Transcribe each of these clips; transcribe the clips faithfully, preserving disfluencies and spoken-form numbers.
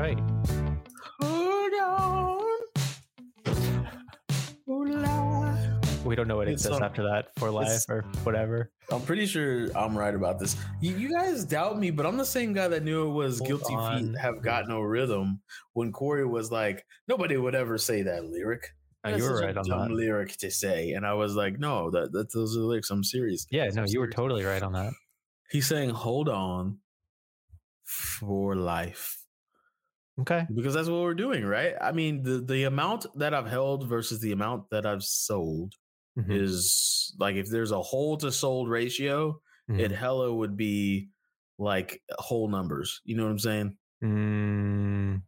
right. Hold on. Hold on. We don't know what it says um, after that for life or whatever. I'm pretty sure I'm right about this. You, you guys doubt me, but I'm the same guy that knew it was Hold Guilty on. Feet Have Got No Rhythm when Corey was like, nobody would ever say that lyric. That's you were right a on dumb that lyric to say, and I was like, "No, that, that those are the lyrics." I'm serious. Yeah, no, serious. You were totally right on that. He's saying, "Hold on for life," okay, because that's what we're doing, right? I mean, the the amount that I've held versus the amount that I've sold mm-hmm. is like if there's a hold to sold ratio, mm-hmm. it hella would be like whole numbers. You know what I'm saying? Mm,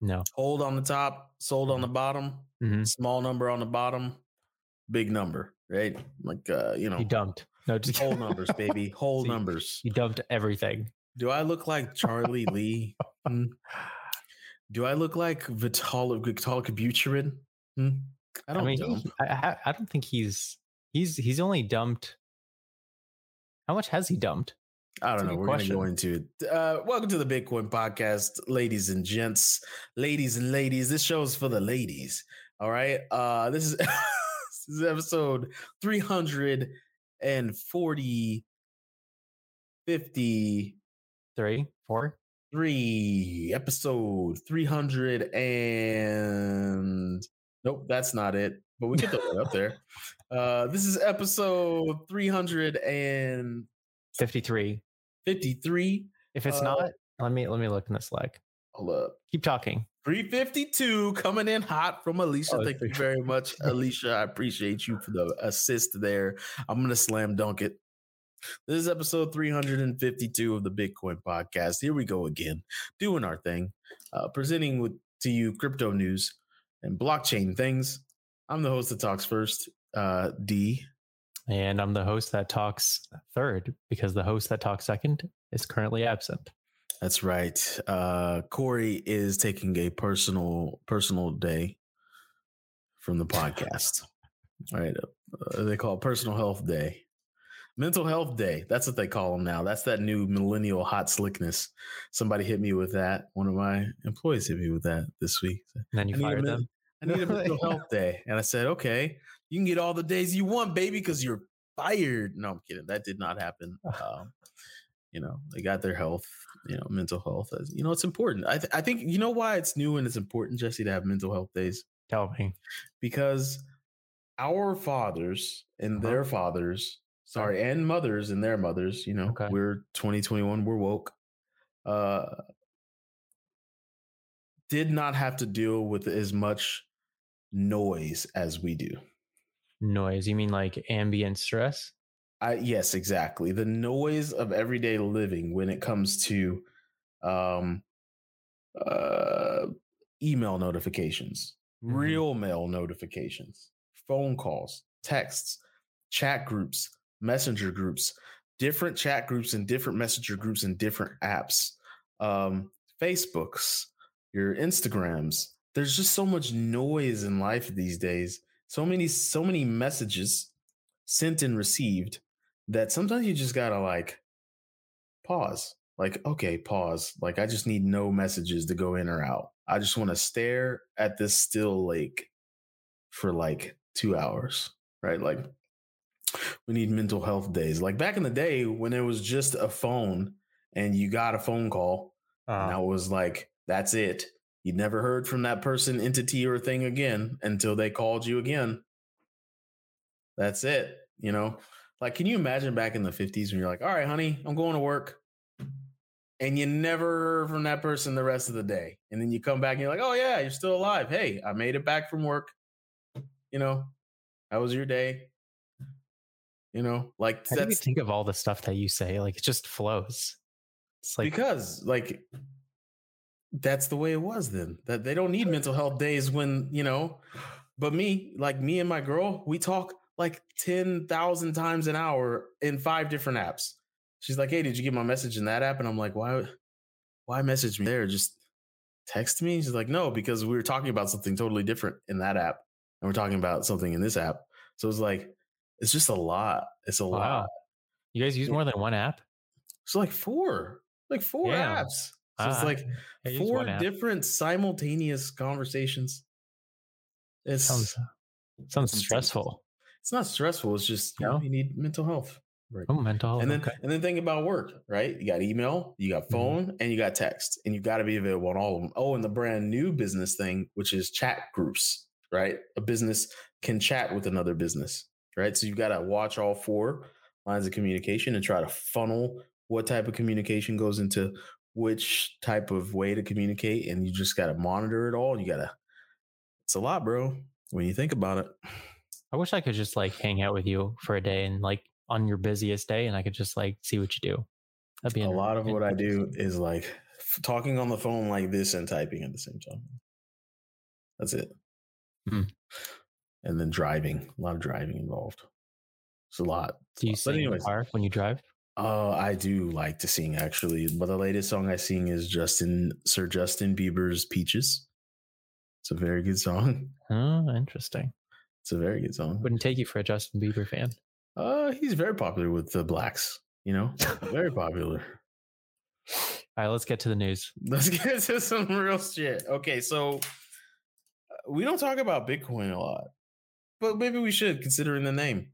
no, hold on the top, sold on the bottom. Mm-hmm. Small number on the bottom, big number, right? Like, uh, you know, you dumped no just whole numbers, baby, whole so numbers. You, you dumped everything. Do I look like Charlie Lee? Hmm? Do I look like Vitalik Vitalik Buterin? Hmm? I don't I mean, know. He, I, I don't think he's he's he's only dumped. How much has he dumped? I don't know. We're going to go into it. Uh, welcome to the Bitcoin podcast, ladies and gents, ladies and ladies. This show is for the ladies. All right. Uh, this is, this is episode three forty, fifty, three, four, three, episode three hundred and nope, that's not it. But we can throw that up there. Uh, this is episode three hundred and fifty-three. fifty-three. If it's uh, not, let me let me look in the Slack. Hold up. Keep talking. three fifty-two coming in hot from Alicia. Oh, Thank you very much, Alicia. I appreciate you for the assist there. I'm gonna slam dunk it. This is episode three hundred fifty-two of the Bitcoin podcast. Here we go again, doing our thing, uh, presenting with to you crypto news and blockchain things. I'm the host that talks first, uh, D. And I'm the host that talks third because the host that talks second is currently absent. That's right. Uh, Corey is taking a personal personal day from the podcast. All right. Uh, they call it personal health day. Mental health day. That's what they call them now. That's that new millennial hot slickness. Somebody hit me with that. One of my employees hit me with that this week. And then you I fired them. I need a mental health day. And I said, okay. You can get all the days you want, baby, because you're fired. No, I'm kidding. That did not happen. Um, you know, they got their health, you know, mental health. You know, it's important. I th- I think, you know why it's new and it's important, Jesse, to have mental health days? Tell me. Because our fathers and their fathers, sorry, and mothers and their mothers, you know, okay. We're twenty twenty-one, we're woke, uh, did not have to deal with as much noise as we do. Noise, you mean like ambient stress? I yes, exactly. The noise of everyday living when it comes to um uh email notifications, mm-hmm. real mail notifications, phone calls, texts, chat groups, messenger groups, different chat groups and different messenger groups and different apps, um, Facebooks, your Instagrams. There's just so much noise in life these days. So many, so many messages sent and received that sometimes you just gotta like pause. Like, okay, pause. Like, I just need no messages to go in or out. I just want to stare at this still lake for like two hours, right? Like, we need mental health days. Like back in the day when it was just a phone and you got a phone call, uh, and I was like, that's it. You never heard from that person, entity, or thing again until they called you again. That's it. You know, like, can you imagine back in the fifties when you're like, all right, honey, I'm going to work. And you never heard from that person the rest of the day. And then you come back and you're like, oh, yeah, you're still alive. Hey, I made it back from work. You know, how was your day? You know, like, how do you think of all the stuff that you say? Like, it just flows. It's like, because like, that's the way it was then. That they don't need mental health days when, you know, but me, like me and my girl, we talk like ten thousand times an hour in five different apps. She's like, hey, did you get my message in that app? And I'm like, why, why message me there? Just text me. She's like, no, because we were talking about something totally different in that app. And we're talking about something in this app. So it's like, it's just a lot. It's a wow. lot. You guys use more than one app? It's like four, like four yeah. apps. So uh, it's like I four different simultaneous conversations. It sounds, sounds stressful. It's not stressful. It's just, you no. know, you need mental health. Right. Oh, mental health. And then, okay. and then think about work, right? You got email, you got phone, mm-hmm. and you got text, and you got to be available on all of them. Oh, and the brand new business thing, which is chat groups, right? A business can chat with another business, right? So you got to watch all four lines of communication and try to funnel what type of communication goes into which type of way to communicate. And you just got to monitor it all. You got to, it's a lot, bro, when you think about it. I wish I could just like hang out with you for a day and like on your busiest day, and I could just like see what you do. That'd be a lot of what I do is like f- talking on the phone like this and typing at the same time. That's it. Hmm. And then driving, a lot of driving involved. It's a lot. Do you sing in the car when you drive? Uh, I do like to sing actually, but the latest song I sing is Justin, Sir Justin Bieber's Peaches. It's a very good song. Oh, interesting. It's a very good song. Wouldn't take you for a Justin Bieber fan. Uh, he's very popular with the blacks, you know, very popular. All right, let's get to the news. Let's get to some real shit. Okay, so we don't talk about Bitcoin a lot, but maybe we should, considering the name.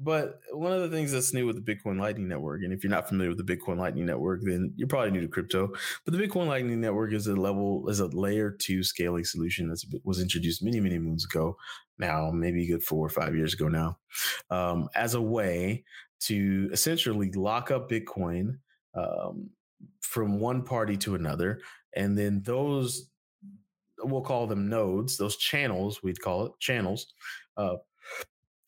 But one of the things that's new with the Bitcoin Lightning Network, and if you're not familiar with the Bitcoin Lightning Network, then you're probably new to crypto. But the Bitcoin Lightning Network is a level, is a layer two scaling solution that was introduced many, many moons ago. Now, maybe a good four or five years ago now, um, as a way to essentially lock up Bitcoin um, from one party to another, and then those, we'll call them nodes, those channels, we'd call it channels. Uh,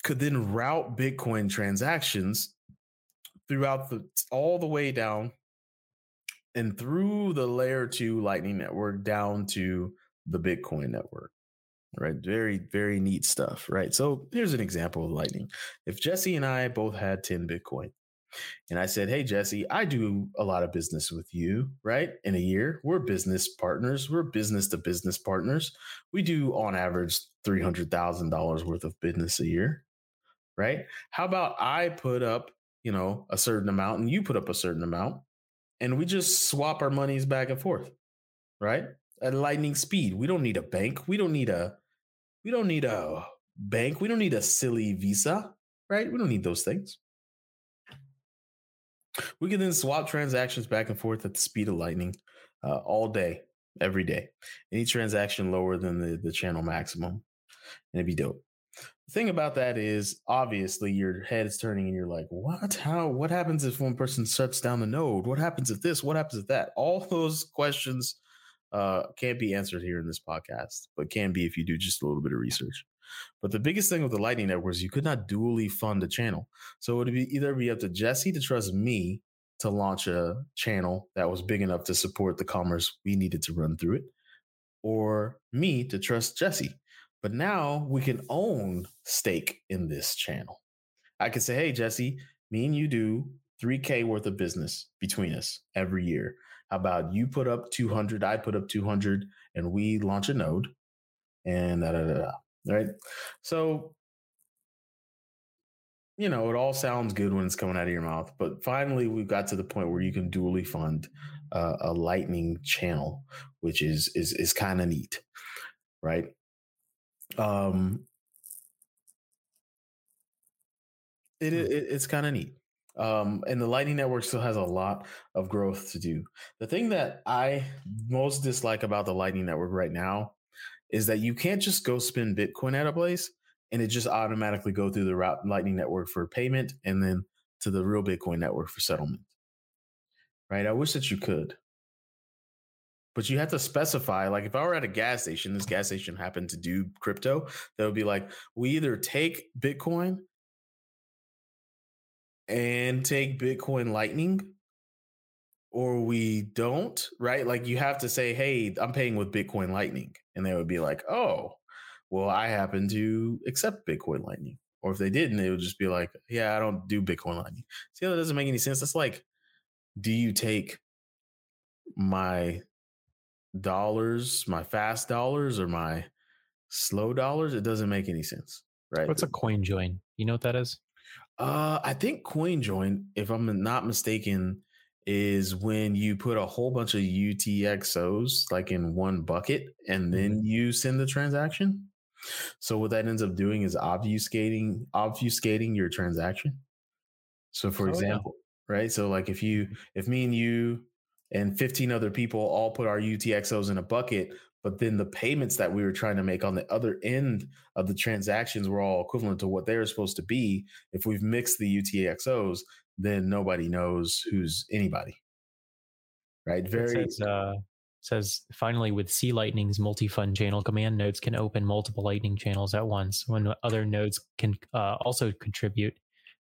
could then route Bitcoin transactions throughout the all the way down and through the layer two Lightning Network down to the Bitcoin network. Right. Very, very neat stuff. Right. So here's an example of Lightning. If Jesse and I both had ten Bitcoin and I said, hey, Jesse, I do a lot of business with you. Right. In a year, we're business partners. We're business to business partners. We do on average three hundred thousand dollars worth of business a year. Right. How about I put up, you know, a certain amount and you put up a certain amount, and we just swap our monies back and forth. Right. At lightning speed. We don't need a bank. We don't need a, we don't need a bank. We don't need a silly Visa. Right. We don't need those things. We can then swap transactions back and forth at the speed of lightning uh, all day, every day. Any transaction lower than the, the channel maximum. And it'd be dope. The thing about that is, obviously, your head is turning and you're like, what? How? What happens if one person shuts down the node? What happens if this? What happens if that? All those questions uh, can't be answered here in this podcast, but can be if you do just a little bit of research. But the biggest thing with the Lightning Network is you could not dually fund a channel. So it would be either be up to Jesse to trust me to launch a channel that was big enough to support the commerce we needed to run through it, or me to trust Jesse. But now we can own stake in this channel. I could say, hey, Jesse, me and you do three K worth of business between us every year. How about you put up two hundred, I put up two hundred, and we launch a node, and da da da da. Right? So, you know, it all sounds good when it's coming out of your mouth, but finally we've got to the point where you can dually fund uh, a Lightning channel, which is is is kind of neat, right? Um, it, it it's kind of neat. Um, and the Lightning Network still has a lot of growth to do. The thing that I most dislike about the Lightning Network right now is that you can't just go spend Bitcoin at a place and it just automatically go through the route Lightning Network for payment and then to the real Bitcoin network for settlement. Right? I wish that you could. But you have to specify, like if I were at a gas station, this gas station happened to do crypto, that would be like, we either take Bitcoin and take Bitcoin Lightning, or we don't, right? Like you have to say, hey, I'm paying with Bitcoin Lightning. And they would be like, oh, well, I happen to accept Bitcoin Lightning. Or if they didn't, they would just be like, yeah, I don't do Bitcoin Lightning. See how that doesn't make any sense? That's like, do you take my dollars, my fast dollars or my slow dollars? It doesn't make any sense, right? What's a coin join? You know what that is? Uh, I think Coin Join, if I'm not mistaken, is when you put a whole bunch of U T X Os like in one bucket and then you send the transaction. So what that ends up doing is obfuscating obfuscating your transaction. So for oh, example, yeah. right? So like if you if me and you and fifteen other people all put our U T X Os in a bucket, but then the payments that we were trying to make on the other end of the transactions were all equivalent to what they were supposed to be. If we've mixed the U T X Os, then nobody knows who's anybody. Right. Very it says, uh, says finally with C Lightning's multi-fund channel, command nodes can open multiple Lightning channels at once when other nodes can uh, also contribute.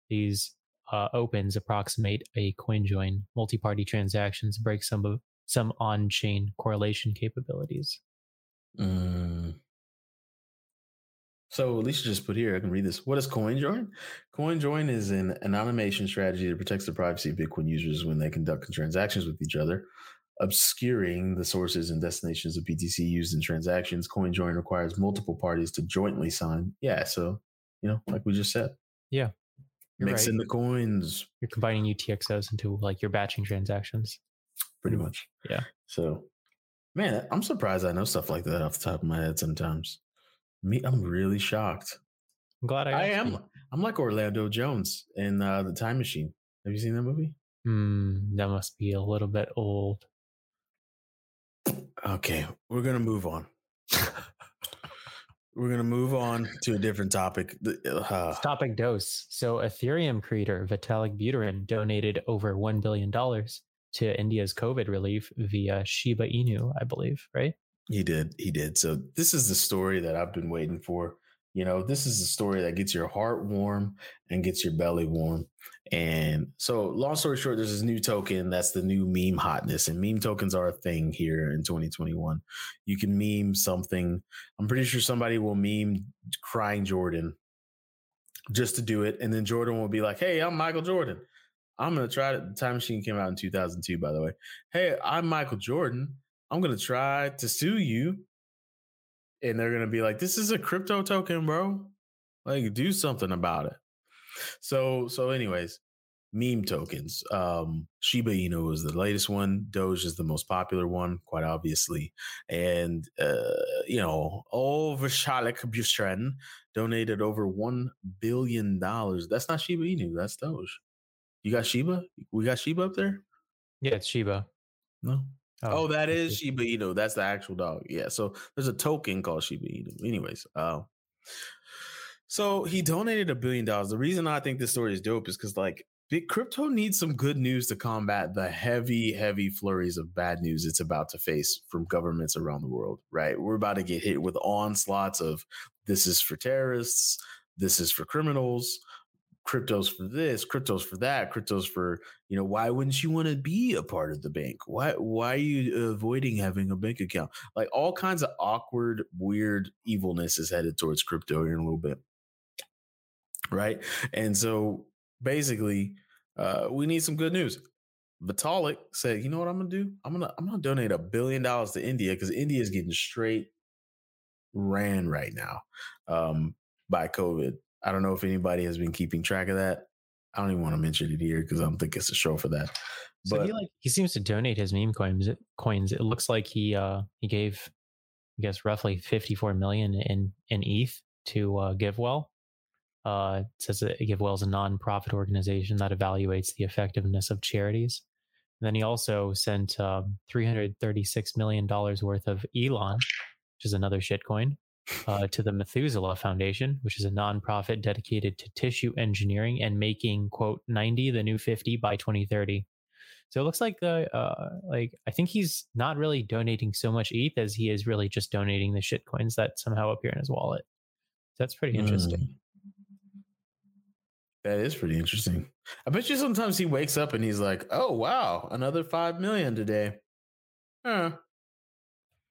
These uh, opens approximate a coin join. Multi-party transactions break some of some on-chain correlation capabilities. Mm. So Alicia just put here, I can read this. What is Coin Join? Coin Join is an anonymization strategy that protects the privacy of Bitcoin users when they conduct transactions with each other, obscuring the sources and destinations of B T C used in transactions. Coin Join requires multiple parties to jointly sign. Yeah, so, you know, like we just said. Yeah. Mixing right. the coins. You're combining U T X Os into like your batching transactions. Pretty much. Yeah. So, man, I'm surprised I know stuff like that off the top of my head sometimes. Me, I'm really shocked. I'm glad I got I am. You. I'm like Orlando Jones in uh, The Time Machine. Have you seen that movie? Mm, that must be a little bit old. Okay. We're going to move on. We're going to move on to a different topic. Uh, topic dose. So Ethereum creator Vitalik Buterin donated over one billion dollars to India's COVID relief via Shiba Inu, I believe, right? He did. He did. So this is the story that I've been waiting for. You know, this is the story that gets your heart warm and gets your belly warm. And so long story short, there's this new token. That's the new meme hotness, and meme tokens are a thing here in twenty twenty-one. You can meme something. I'm pretty sure somebody will meme crying Jordan just to do it. And then Jordan will be like, hey, I'm Michael Jordan. I'm going to try to, the Time Machine came out in two thousand two, by the way. Hey, I'm Michael Jordan. I'm going to try to sue you. And they're going to be like, this is a crypto token, bro. Like, do something about it. So, so anyways, meme tokens. Um, Shiba Inu is the latest one. Doge is the most popular one, quite obviously. And, uh, you know, oh, Vitalik Buterin donated over one billion dollars. That's not Shiba Inu. That's Doge. You got Shiba? We got Shiba up there? Yeah, it's Shiba. No. Oh, oh that is Shiba Inu. That's the actual dog. Yeah. So there's a token called Shiba Inu. Anyways. Uh, so he donated a billion dollars. The reason I think this story is dope is because like big crypto needs some good news to combat the heavy, heavy flurries of bad news it's about to face from governments around the world, right? We're about to get hit with onslaughts of this is for terrorists. This is for criminals. Crypto's for this, crypto's for that, crypto's for, you know, why wouldn't you want to be a part of the bank? Why why are you avoiding having a bank account? Like all kinds of awkward, weird evilness is headed towards crypto here in a little bit. Right. And so basically, uh, we need some good news. Vitalik said, you know what I'm gonna do? I'm gonna I'm gonna donate a billion dollars to India because India is getting straight ran right now um, by COVID. I don't know if anybody has been keeping track of that. I don't even want to mention it here because I don't think it's a show for that. But so he like he seems to donate his meme coins. Coins. It looks like he uh, he gave, I guess, roughly fifty-four million in in E T H to uh, GiveWell. Uh, it says that GiveWell is a nonprofit organization that evaluates the effectiveness of charities. And then he also sent uh, three hundred thirty-six million dollars worth of Elon, which is another shitcoin. Uh, to the Methuselah Foundation, which is a nonprofit dedicated to tissue engineering and making, quote, ninety the new fifty by twenty thirty. So it looks like the uh, like I think he's not really donating so much E T H as he is really just donating the shitcoins that somehow appear in his wallet. That's pretty interesting. Mm. That is pretty interesting. I bet you sometimes he wakes up and he's like, oh, wow, another five million today. Huh.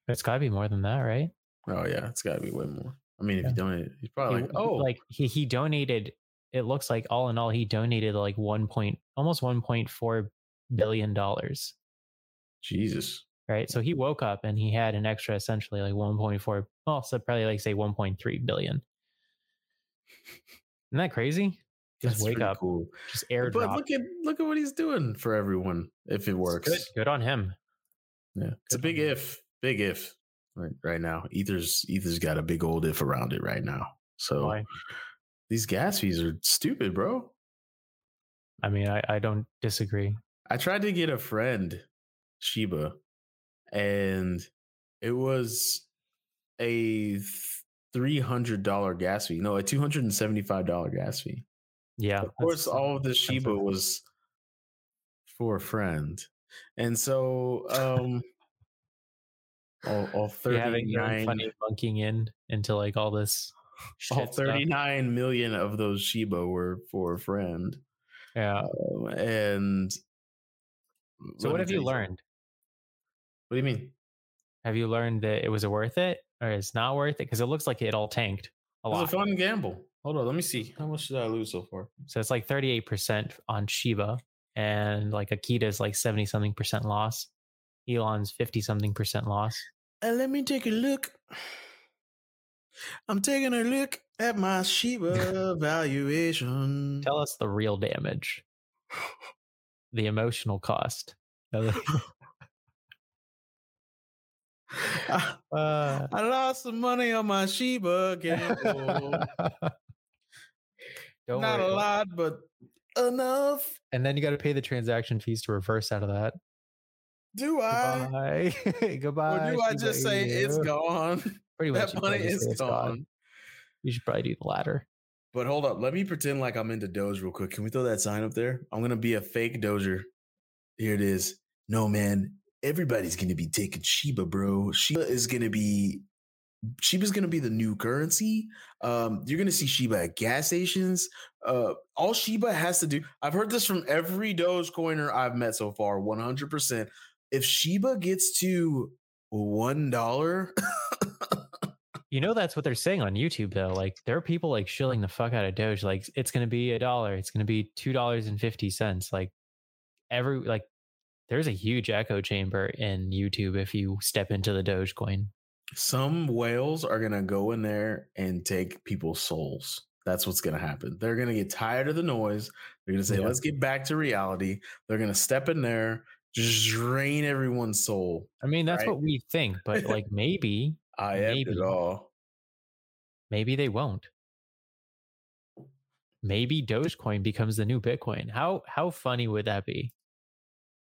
It's got to be more than that, right? Oh yeah, it's gotta be way more. I mean, if yeah. you donate, he's probably he, like, oh, like he, he donated. It looks like all in all, he donated like one point, almost one point four billion dollars. Jesus, right? So he woke up and he had an extra, essentially like one point four, well, so probably like say one point three billion. Isn't that crazy? Just That's wake up. Cool. Just airdrop. But look at look at what he's doing for everyone. If it works, good. Good on him. Yeah, it's good a big if. Him. Big if. Right, right now, Ether's Ether's got a big old if around it right now. So Why? These gas fees are stupid, bro. I mean, I, I don't disagree. I tried to get a friend Shiba, and it was a three hundred dollar gas fee. No, a two hundred and seventy five dollar gas fee. Yeah, of course, all of the Shiba was for a friend, and so um, all, all thirty-nine yeah, funny bunking in into like all this. All thirty-nine stuff. Million of those Shiba were for a friend. Yeah, um, and so what have you learned? What do you mean? Have you learned that it was worth it or it's not worth it? Because it looks like it all tanked a lot. It was a fun gamble. Hold on, let me see. How much did I lose so far? So it's like thirty-eight percent on Shiba, and like Akita's like seventy-something percent loss. Elon's fifty-something percent loss. Uh, let me take a look. I'm taking a look at my Shiba valuation. Tell us the real damage. The emotional cost. uh, I lost some money on my Shiba gamble. Don't Not worry. A lot, but enough. And then you got to pay the transaction fees to reverse out of that. Do I? Goodbye. Goodbye. Or do I just say it's gone? Pretty much. That money is gone. You should probably do the latter. But hold up. Let me pretend like I'm into Doge real quick. Can we throw that sign up there? I'm going to be a fake Doger. Here it is. No, man. Everybody's going to be taking Shiba, bro. Shiba is going to be... Shiba's going to be the new currency. Um, you're going to see Shiba at gas stations. Uh, all Shiba has to do... I've heard this from every Dogecoiner I've met so far, one hundred percent. If Shiba gets to one dollar... You know, that's what they're saying on YouTube, though. Like, there are people, like, shilling the fuck out of Doge. Like, it's going to be a dollar. It's going to be two dollars and fifty cents. Like, every... like. There's a huge echo chamber in YouTube if you step into the Dogecoin. Some whales are going to go in there and take people's souls. That's what's going to happen. They're going to get tired of the noise. They're going to say, yeah. Let's get back to reality. They're going to step in there, just drain everyone's soul. I mean, that's right? What we think, but like maybe. I maybe, am it all. Maybe they won't. Maybe Dogecoin becomes the new Bitcoin. How How funny would that be?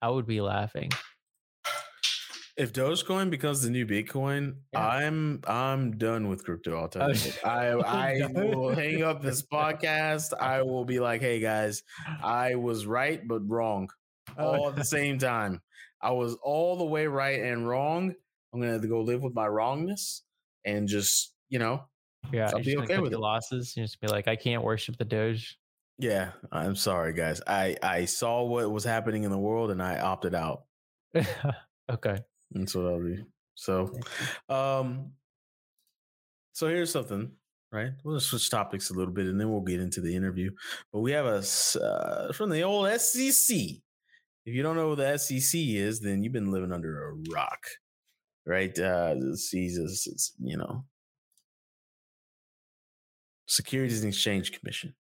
I would be laughing. If Dogecoin becomes the new Bitcoin, yeah. I'm I'm done with crypto. I'll tell you. I I will hang up this podcast. I will be like, hey guys, I was right but wrong all at the same time. I was all the way right and wrong. I'm gonna have to go live with my wrongness and just you know, yeah, so I'll be okay with the losses. You just be like, I can't worship the Doge. Yeah, I'm sorry, guys. I, I saw what was happening in the world and I opted out. Okay. That's what I'll be. So, um, so here's something, right? We'll just switch topics a little bit and then we'll get into the interview. But we have a uh, from the old S E C. If you don't know what the S E C is, then you've been living under a rock, right? Uh, Jesus, it's, you know, Securities and Exchange Commission.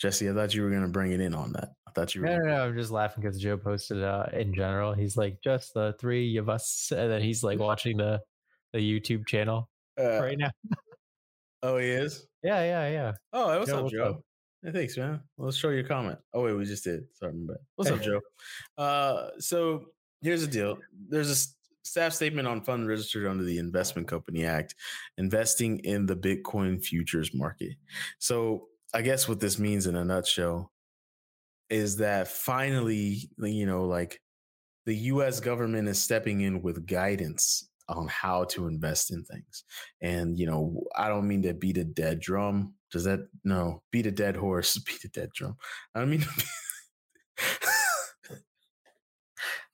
Jesse, I thought you were going to bring it in on that. I thought you were. No, no, no, I'm just laughing because Joe posted uh, in general. He's like, just the three of us. And then he's like watching the, the YouTube channel uh, right now. Oh, he is? Yeah, yeah, yeah. Oh, hey, what's Joe, up, what's Joe? Up? Hey, thanks, man. Well, let's show your comment. Oh, wait, we just did. Sorry, but what's up, Joe? Uh, so here's the deal. There's a staff statement on fund registered under the Investment Company Act, investing in the Bitcoin futures market. So I guess what this means in a nutshell is that finally, you know, like the U S government is stepping in with guidance on how to invest in things. And, you know, I don't mean to beat a dead drum. Does that, no, beat a dead horse, beat a dead drum. I don't mean to be-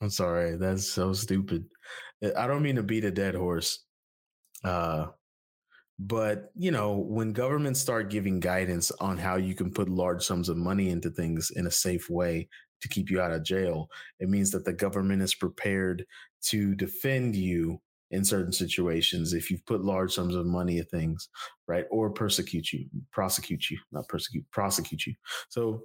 I'm sorry. That's so stupid. I don't mean to beat a dead horse. Uh, But, you know, when governments start giving guidance on how you can put large sums of money into things in a safe way to keep you out of jail, it means that the government is prepared to defend you in certain situations if you've put large sums of money at things, right? Or persecute you, prosecute you, not persecute, prosecute you. So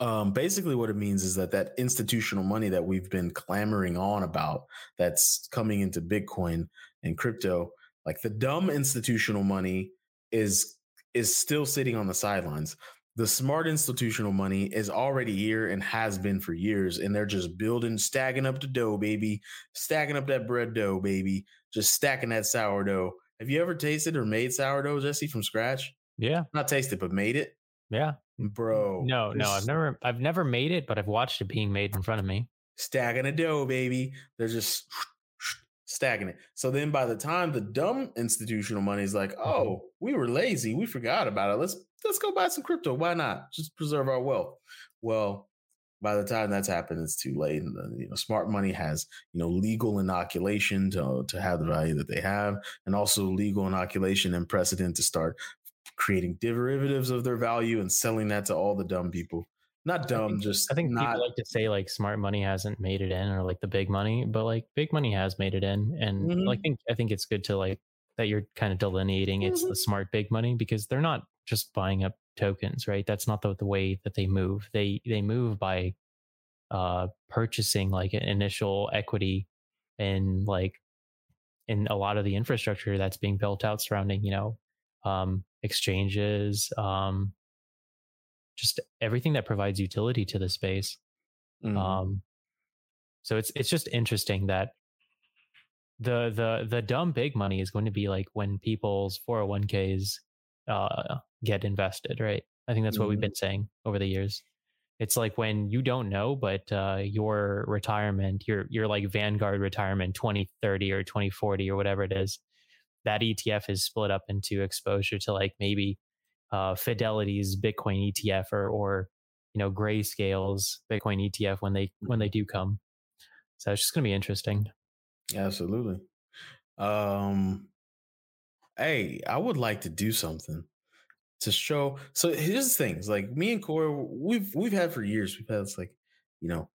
um, basically what it means is that that institutional money that we've been clamoring on about that's coming into Bitcoin and crypto, like the dumb institutional money is is still sitting on the sidelines. The smart institutional money is already here and has been for years, and they're just building, stacking up the dough, baby, stacking up that bread dough, baby, just stacking that sourdough. Have you ever tasted or made sourdough, Jesse, from scratch? Yeah. Not tasted, but made it? Yeah. Bro. No, no, I've never I've never made it, but I've watched it being made in front of me. Stacking a dough, baby. They're just stacking it. So then by the time the dumb institutional money is like, oh, we were lazy, we forgot about it, let's let's go buy some crypto, why not, just preserve our wealth. Well, by the time that's happened, it's too late. And the, you know, smart money has, you know, legal inoculation to, to have the value that they have, and also legal inoculation and precedent to start creating derivatives of their value and selling that to all the dumb people. Not dumb, I think, just I think not, people like to say like smart money hasn't made it in, or like the big money, but like big money has made it in. And mm-hmm. I think I think it's good to like that you're kind of delineating mm-hmm. it's the smart big money, because they're not just buying up tokens, right? That's not the, the way that they move. They they move by uh, purchasing like an initial equity in like in a lot of the infrastructure that's being built out surrounding, you know, um, exchanges, um, just everything that provides utility to the space. Mm-hmm. Um, so it's it's just interesting that the the the dumb big money is going to be like when people's four oh one k's uh, get invested, right? I think that's mm-hmm. what we've been saying over the years. It's like when you don't know, but uh, your retirement, your your like Vanguard retirement twenty thirty or twenty forty or whatever it is, that E T F is split up into exposure to like maybe Uh, Fidelity's Bitcoin E T F or, or, you know, Grayscale's Bitcoin E T F when they when they do come. So it's just going to be interesting. Absolutely. Um, hey, I would like to do something to show. So here's the things, like me and Corey, we've we've had for years. We've had, it's like, you know.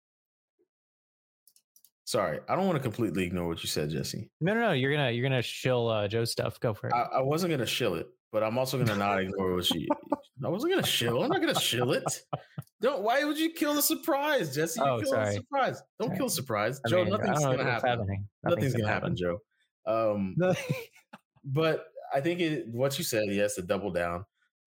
Sorry, I don't want to completely ignore what you said, Jesse. No, no, no. You're gonna you're gonna shill uh, Joe's stuff. Go for it. I, I wasn't gonna shill it. But I'm also going to not ignore what she... I wasn't going to shill. I'm not going to shill it. Don't. Why would you kill the surprise, Jesse? You oh, kill sorry. the surprise. Don't sorry. kill the surprise. I Joe, mean, nothing's going to happen. Nothing's going to happen, Joe. Um, but I think it, what you said, yes, to double down,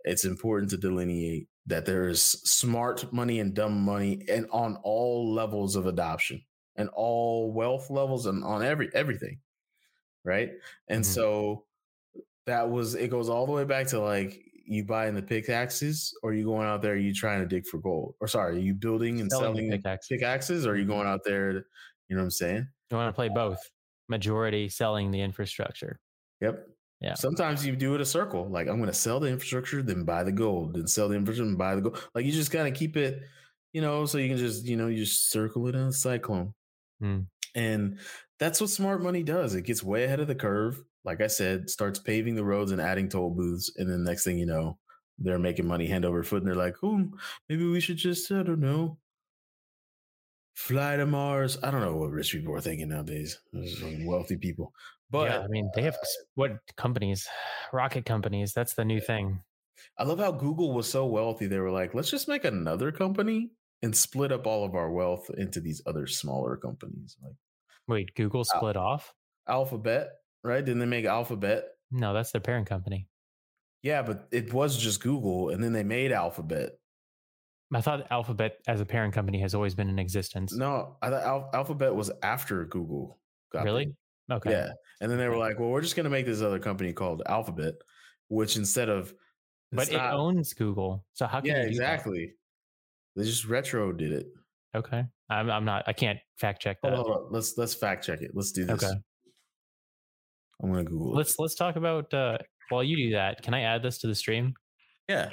it's important to delineate that there is smart money and dumb money, and on all levels of adoption and all wealth levels and on every everything, right? And mm-hmm. so... That was, it goes all the way back to like you buying the pickaxes, or you going out there, you trying to dig for gold, or sorry, are you building and selling, selling pickaxes. pickaxes, or are you going out there, you know what I'm saying? You want to play both. Majority selling the infrastructure. Yep. Yeah. Sometimes you do it a circle. Like I'm going to sell the infrastructure, then buy the gold, then sell the infrastructure and buy the gold. Like you just kind of keep it, you know, so you can just, you know, you just circle it in a cyclone. Mm. And that's what smart money does. It gets way ahead of the curve. Like I said, starts paving the roads and adding toll booths. And then next thing you know, they're making money hand over foot. And they're like, oh, maybe we should just, I don't know, fly to Mars. I don't know what rich people are thinking nowadays. Wealthy people. But yeah, I mean, they have what companies, rocket companies. That's the new thing. I love how Google was so wealthy. They were like, let's just make another company and split up all of our wealth into these other smaller companies. Like, wait, Google split Al- off? Alphabet. Right? Didn't they make Alphabet? No, that's their parent company. Yeah, but it was just Google, and then they made Alphabet. I thought Alphabet as a parent company has always been in existence. No, I thought Al- Alphabet was after Google. Got really? Them. Okay. Yeah, and then they were like, "Well, we're just going to make this other company called Alphabet," which instead of, but not, it owns Google, so how can yeah, you do exactly? That? They just retro did it. Okay, I'm I'm not. I can't fact check that. Hold on, hold on. Let's let's fact check it. Let's do this. Okay. I'm going to Google it. Let's, let's talk about, uh, while you do that, can I add this to the stream? Yeah.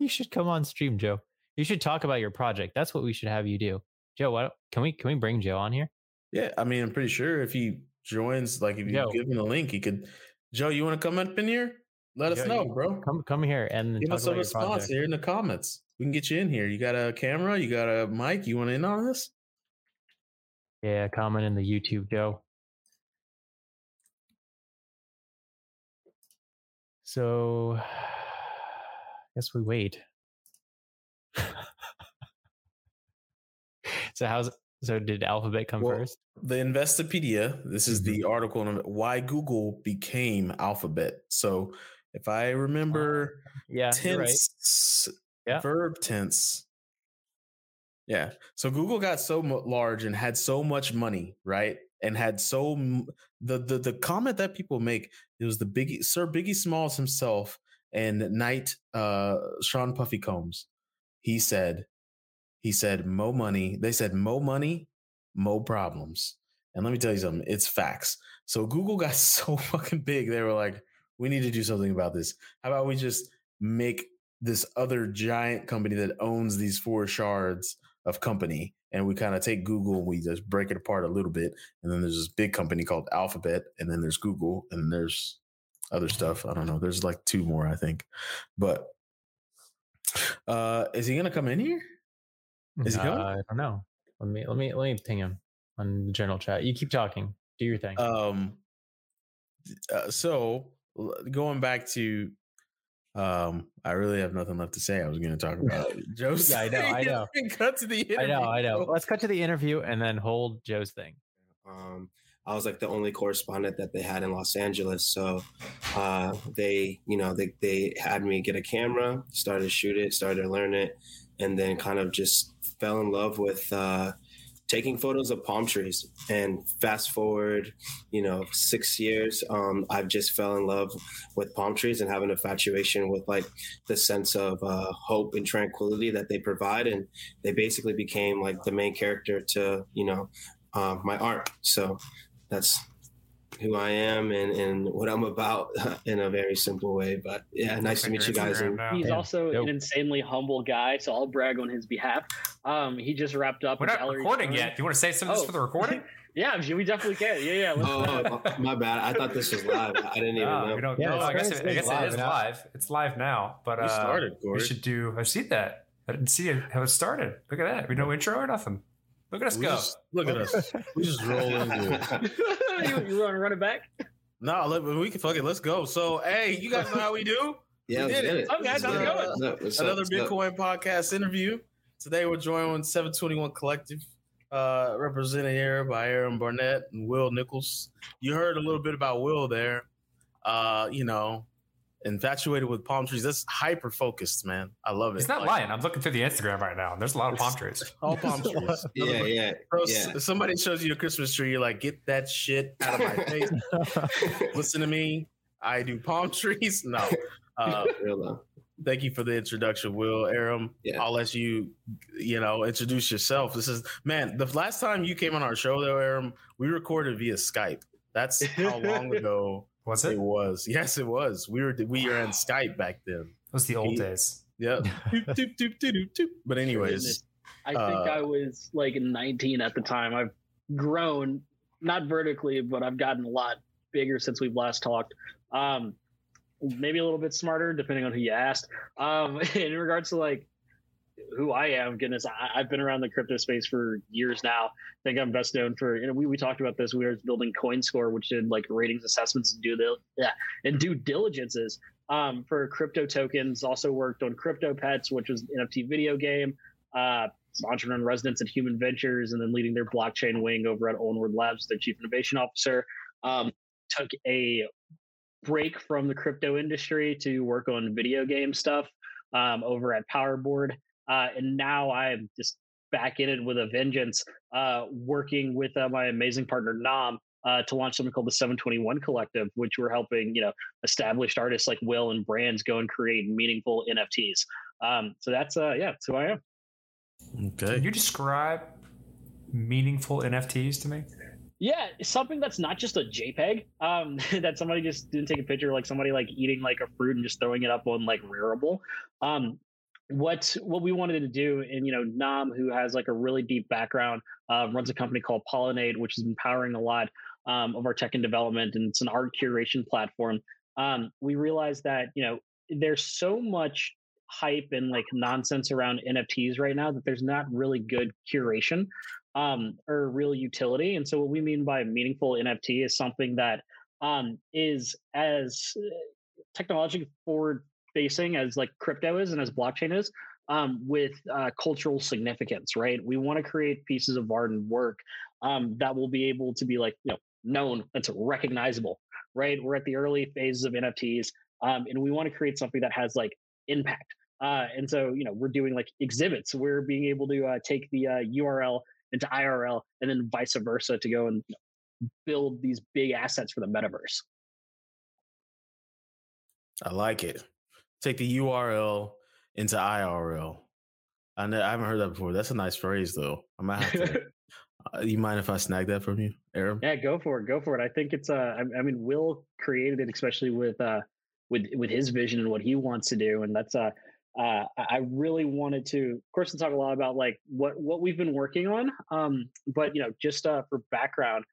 You should come on stream, Joe. You should talk about your project. That's what we should have you do. Joe, why don't, can we can we bring Joe on here? Yeah, I mean, I'm pretty sure if he joins, like if you Joe. give him a link, he could. Joe, you want to come up in here? Let Joe, us know, bro. Come come here and give us a response project. Here in the comments. We can get you in here. You got a camera? You got a mic? You want in on this? Yeah, comment in the YouTube, Joe. So I guess we wait. So how's so did Alphabet come well, first? The Investopedia, this is mm-hmm. the article on why Google became Alphabet. So if I remember uh, yeah, tense, right. yeah. verb tense. Yeah. So Google got so large and had so much money, right? And had so the, the the comment that people make, it was the Biggie, Sir Biggie Smalls himself and Knight uh, Sean Puffy Combs. He said, he said, mo money. They said, mo money, mo problems. And let me tell you something, it's facts. So Google got so fucking big. They were like, we need to do something about this. How about we just make this other giant company that owns these four shards of company, and we kind of take Google and we just break it apart a little bit. And then there's this big company called Alphabet, and then there's Google, and there's other stuff. I don't know. There's like two more, I think. But uh, is he going to come in here? Is he coming? Uh, I don't know. Let me, let me, let me ping him on the general chat. You keep talking. Do your thing. Um. Uh, so going back to Um, I really have nothing left to say. I was going to talk about Joe's. Yeah, I know, I know. Cut to the interview. I know, I know. Let's cut to the interview and then hold Joe's thing. Um, I was like the only correspondent that they had in Los Angeles, so uh, they, you know, they they had me get a camera, started to shoot it, started to learn it, and then kind of just fell in love with uh, taking photos of palm trees. And fast forward, you know, six years, um, I've just fell in love with palm trees and have an infatuation with like the sense of uh, hope and tranquility that they provide. And they basically became like the main character to, you know, uh, my art. So that's who I am and, and what I'm about in a very simple way. But yeah, nice to meet you guys. He's also an insanely humble guy, so I'll brag on his behalf. Um, he just wrapped up. We're not recording yet. Do you want to say some of this for the recording? Yeah, we definitely can. Yeah, yeah. Oh, my bad. I thought this was live. I didn't even know. We don't know. I guess it is live. It's live now. But we started. We should do. I see that. I didn't see how it started. Look at that. We no intro or nothing. Look at us go. Look at us. We just roll into it. You, you want to run it back? No, let, we can fuck it. Let's go. So, hey, you guys know how we do? Yeah, we did it. it. Okay, how's it going? Up, Another up, Bitcoin podcast interview. Today, we're joined on seven twenty-one Collective, uh, represented here by Aram Barnett and Will Nichols. You heard a little bit about Will there. Uh, you know, infatuated with palm trees. That's hyper focused, man. I love it. He's not like, lying. I'm looking through the Instagram right now, and there's a lot of palm trees. All palm trees. yeah, yeah, yeah. If somebody shows you a Christmas tree, you're like, get that shit out of my face. Listen to me. I do palm trees. No. Uh, thank you for the introduction, Will. Aram, yeah. I'll let you, you know, introduce yourself. This is, man, the last time you came on our show, though, Aram, we recorded via Skype. That's how long ago. Was it? It was. Yes, it was. We were we wow. were on Skype back then. It was the old he, days. Yeah. doop, doop, doop, doop, doop. But anyways. I think uh, I was like nineteen at the time. I've grown, not vertically, but I've gotten a lot bigger since we've last talked. Um, maybe a little bit smarter, depending on who you asked. Um, in regards to like who I am, goodness, I, I've been around the crypto space for years now. I think I'm best known for, you know, we, we talked about this. We were building CoinScore, which did like ratings assessments and do the yeah and due diligences um, for crypto tokens. Also worked on Crypto Pets, which was an N F T video game. Uh, entrepreneur in residence at Human Ventures, and then leading their blockchain wing over at Onward Labs, their chief innovation officer. Um, took a break from the crypto industry to work on video game stuff um, over at Powerboard. Uh, and now I'm just back in it with a vengeance, uh, working with uh, my amazing partner, Nam, uh, to launch something called the seven twenty-one Collective, which we're helping, you know, established artists like Will and brands go and create meaningful N F Ts. Um, so that's, uh, yeah, that's who I am. Okay. Can you describe meaningful N F Ts to me? Yeah, something that's not just a JPEG um, that somebody just didn't take a picture, like somebody like eating like a fruit and just throwing it up on like Rarible. Um, What what we wanted to do, and you know, Nam, who has like a really deep background, uh, runs a company called Pollinate, which is empowering a lot um, of our tech and development, and it's an art curation platform. Um, we realized that you know there's so much hype and like nonsense around N F Ts right now that there's not really good curation um, or real utility. And so, what we mean by meaningful N F T is something that um, is as technology forward facing as like crypto is and as blockchain is, um, with uh, cultural significance, right? We want to create pieces of art and work um, that will be able to be like, you know, known, that's recognizable, right? We're at the early phases of N F Ts, um, and we want to create something that has like impact. Uh, and so, you know, we're doing like exhibits. We're being able to uh, take the uh, U R L into I R L and then vice versa to go and you know, build these big assets for the metaverse. I like it. Take the U R L into I R L. I, know, I haven't heard that before. That's a nice phrase, though. I might have to. Uh, you mind if I snag that from you, Aram? Yeah, go for it. Go for it. I think it's. Uh, I, I mean, Will created it, especially with uh, with with his vision and what he wants to do, and that's. Uh, uh, I really wanted to, of course, to talk a lot about like what what we've been working on. Um, but you know, just uh, for background.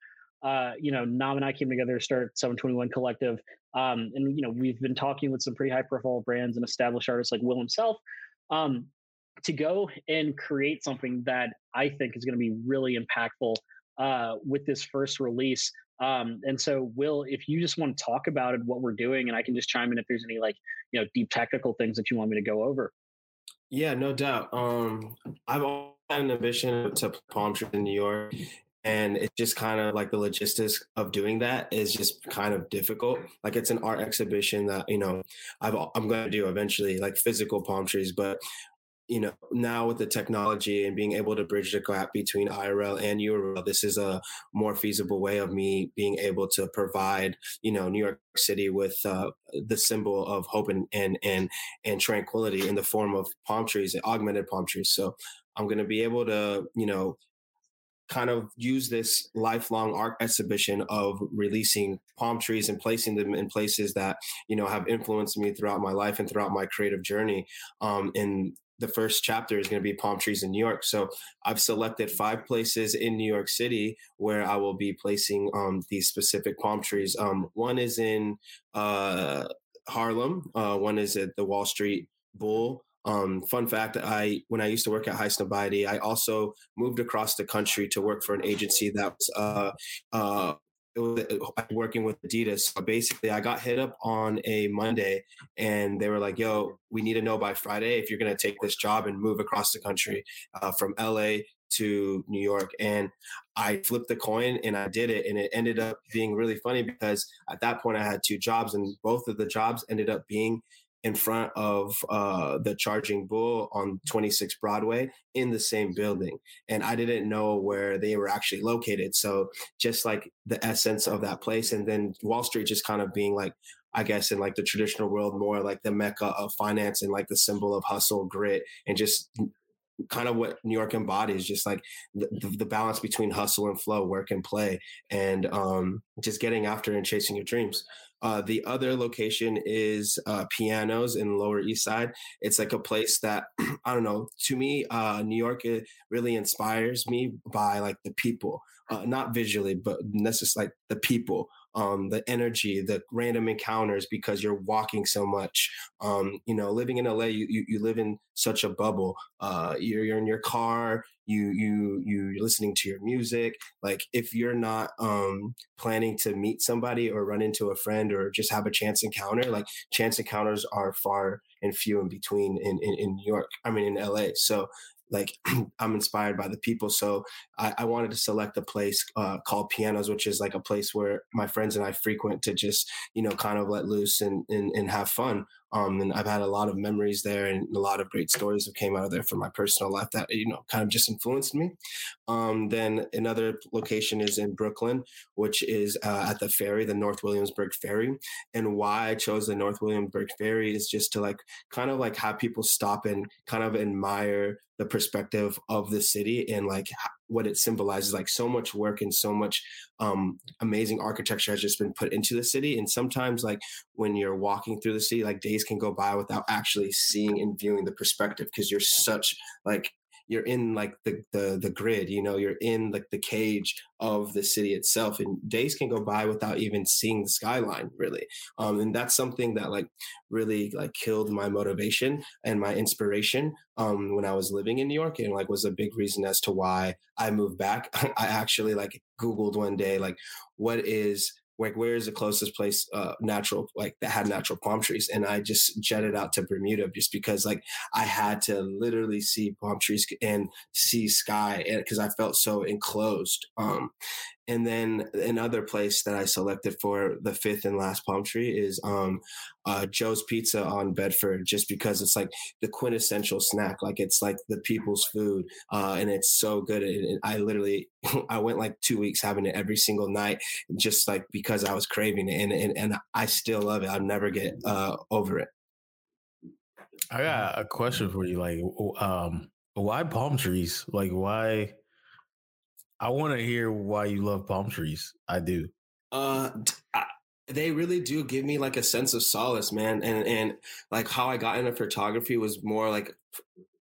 Uh, you know, Nam and I came together to start seven twenty-one Collective. Um, and, you know, we've been talking with some pretty high profile brands and established artists like Will himself um, to go and create something that I think is going to be really impactful uh, with this first release. Um, and so, Will, if you just want to talk about it, what we're doing, and I can just chime in if there's any like, you know, deep technical things that you want me to go over. Yeah, no doubt. Um, I've always had an ambition to palm trees in New York. And it's just kind of like the logistics of doing that is just kind of difficult. Like it's an art exhibition that, you know, I've, I'm going to do eventually, like physical palm trees. But, you know, now with the technology and being able to bridge the gap between I R L and U R L, this is a more feasible way of me being able to provide, you know, New York City with uh, the symbol of hope and, and, and, and tranquility in the form of palm trees and augmented palm trees. So I'm going to be able to, you know, kind of use this lifelong art exhibition of releasing palm trees and placing them in places that, you know, have influenced me throughout my life and throughout my creative journey. Um, and the first chapter is going to be palm trees in New York. So I've selected five places in New York City where I will be placing um, these specific palm trees. Um, one is in uh, Harlem. Uh, one is at the Wall Street Bull. Um, fun fact, I when I used to work at Heist Nobody, I also moved across the country to work for an agency that was, uh, uh, it was working with Adidas. So basically, I got hit up on a Monday and they were like, yo, we need to know by Friday if you're going to take this job and move across the country uh, from L A to New York. And I flipped the coin and I did it. And it ended up being really funny because at that point I had two jobs and both of the jobs ended up being in front of uh, the Charging Bull on twenty-six Broadway in the same building. And I didn't know where they were actually located. So just like the essence of that place. And then Wall Street just kind of being like, I guess in like the traditional world, more like the mecca of finance and like the symbol of hustle, grit, and just kind of what New York embodies, just like the, the balance between hustle and flow, work and play, and um, just getting after and chasing your dreams. Uh, the other location is uh, Pianos in Lower East Side. It's like a place that, I don't know, to me, uh, New York it really inspires me by like the people, uh, not visually, but necessarily like the people, um, the energy, the random encounters because you're walking so much. Um, you know, living in L A, you you, you live in such a bubble. Uh, you're, you're in your car. You you you're listening to your music. Like if you're not um, planning to meet somebody or run into a friend or just have a chance encounter, like chance encounters are far and few in between in in, in New York. I mean in L A. So like I'm inspired by the people. So I, I wanted to select a place uh, called Pianos, which is like a place where my friends and I frequent to just, you know, kind of let loose and and, and have fun. Um, and I've had a lot of memories there and a lot of great stories that came out of there from my personal life that, you know, kind of just influenced me. Um, then another location is in Brooklyn, which is uh, at the ferry, the North Williamsburg Ferry. And why I chose the North Williamsburg Ferry is just to like kind of like have people stop and kind of admire the perspective of the city and like what it symbolizes, like so much work and so much um, amazing architecture has just been put into the city. And sometimes like when you're walking through the city, like days can go by without actually seeing and viewing the perspective because you're such like, you're in like the, the, the grid, you know, you're in like the cage of the city itself and days can go by without even seeing the skyline really. Um, and that's something that like really like killed my motivation and my inspiration um, when I was living in New York and like was a big reason as to why I moved back. I actually like Googled one day, like what is like, where is the closest place uh, natural, like that had natural palm trees? And I just jetted out to Bermuda just because like I had to literally see palm trees and see sky because I felt so enclosed. Um, and then another place that I selected for the fifth and last palm tree is um, uh, Joe's Pizza on Bedford, just because it's like the quintessential snack. Like it's like the people's food uh, and it's so good. And I literally, I went like two weeks having it every single night, just like because I was craving it. And, and, and I still love it. I'll never get uh, over it. I got a question for you. Like, um, why palm trees? Like why? I want to hear why you love palm trees. I do. Uh, I, they really do give me like a sense of solace, man. And and like how I got into photography was more like,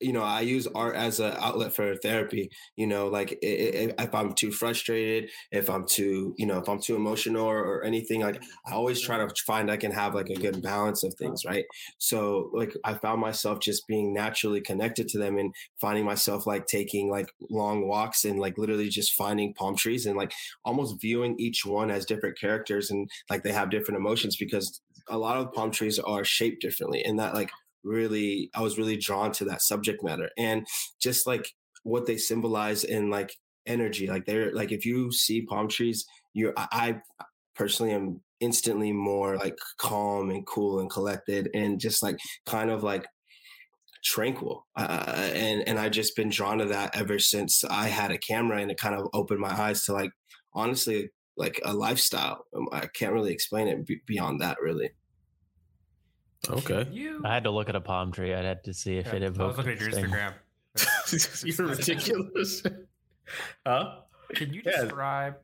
you know, I use art as an outlet for therapy. You know, like if, if I'm too frustrated, if I'm too, you know, if I'm too emotional or, or anything, like I always try to find I can have like a good balance of things, right? So like I found myself just being naturally connected to them and finding myself like taking like long walks and like literally just finding palm trees and like almost viewing each one as different characters and like they have different emotions because a lot of palm trees are shaped differently, and that like really, I was really drawn to that subject matter and just like what they symbolize in like energy. Like they're like, if you see palm trees, you're, I, I personally am instantly more like calm and cool and collected and just like kind of like tranquil. Uh, and, and I've just been drawn to that ever since I had a camera, and it kind of opened my eyes to like, honestly, like a lifestyle. I can't really explain it b- beyond that really. Okay. You... I had to look at a palm tree. I had to see if yeah, it evoked. I was looking at your Instagram. You're ridiculous. Huh? Can you yeah. describe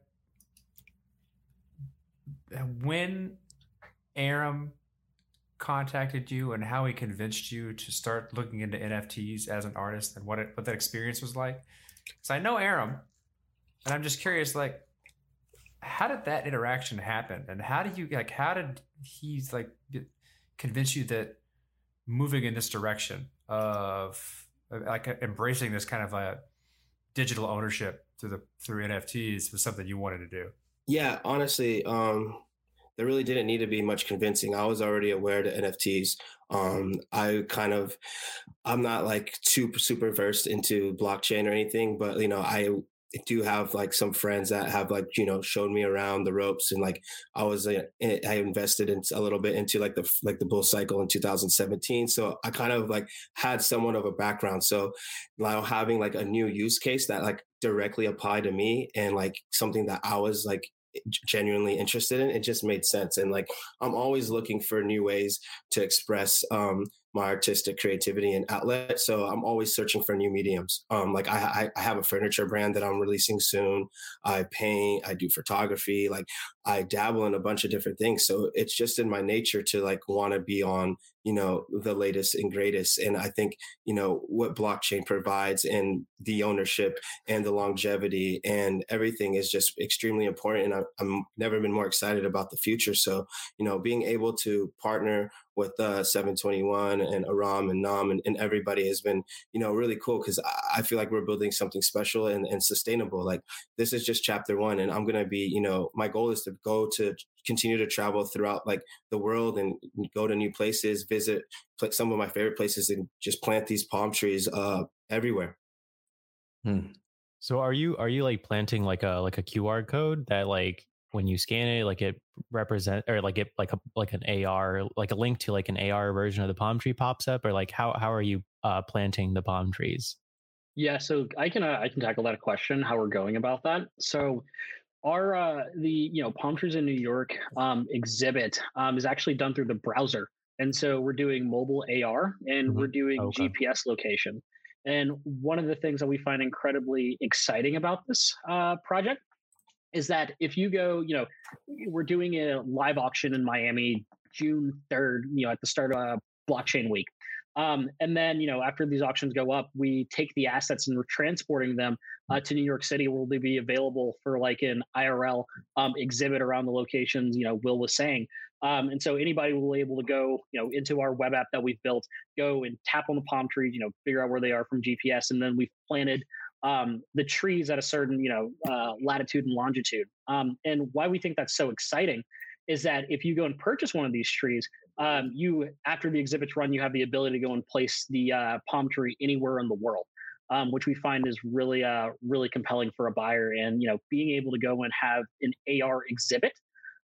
when Aram contacted you and how he convinced you to start looking into N F Ts as an artist and what it, what that experience was like? Because I know Aram, and I'm just curious, like, how did that interaction happen, and how do you like? How did he's like? Convince you that moving in this direction of like embracing this kind of a digital ownership through the through N F Ts was something you wanted to do? Yeah, honestly, um, there really didn't need to be much convincing. I was already aware of N F Ts. Um, I kind of, I'm not like too super versed into blockchain or anything, but you know, I do have like some friends that have like, you know, shown me around the ropes, and like I was like, I invested in a little bit into like the like the bull cycle in two thousand seventeen, so I kind of like had somewhat of a background. So now having like a new use case that like directly applied to me and like something that I was like genuinely interested in, it just made sense. And like I'm always looking for new ways to express um my artistic creativity and outlet, so I'm always searching for new mediums. Um like I, I I have a furniture brand that I'm releasing soon. I paint, I do photography, like I dabble in a bunch of different things, so it's just in my nature to like want to be on, you know, the latest and greatest. And I think, you know, what blockchain provides and the ownership and the longevity and everything is just extremely important. And I've, I've never been more excited about the future. So, you know, being able to partner with uh, seven twenty-one and Aram and Nam and, and everybody has been, you know, really cool, because I, I feel like we're building something special and, and sustainable. Like this is just chapter one, and I'm going to be, you know, my goal is to go to continue to travel throughout like the world and go to new places, visit some of my favorite places, and just plant these palm trees uh, everywhere. Hmm. So are you, are you like planting like a, like a Q R code that like when you scan it, like it represent or like it, like a, like an A R, like a link to like an A R version of the palm tree pops up, or like how, how are you uh, planting the palm trees? Yeah. So I can, uh, I can tackle that question, how we're going about that. So Our uh, the you know palm trees in New York um, exhibit um, is actually done through the browser, and so we're doing mobile A R and mm-hmm. we're doing okay. G P S location. And one of the things that we find incredibly exciting about this uh, project is that if you go, you know, we're doing a live auction in Miami June third, you know, at the start of uh, Blockchain Week, um, and then you know after these auctions go up, we take the assets and we're transporting them. Uh, to New York City, will they be available for like an I R L um, exhibit around the locations, you know, Will was saying. Um, and so anybody will be able to go, you know, into our web app that we've built, go and tap on the palm trees, you know, figure out where they are from G P S. And then we've planted um, the trees at a certain, you know, uh, latitude and longitude. Um, and why we think that's so exciting is that if you go and purchase one of these trees, um, you, after the exhibits run, you have the ability to go and place the uh, palm tree anywhere in the world, um, which we find is really, uh, really compelling for a buyer. And, you know, being able to go and have an A R exhibit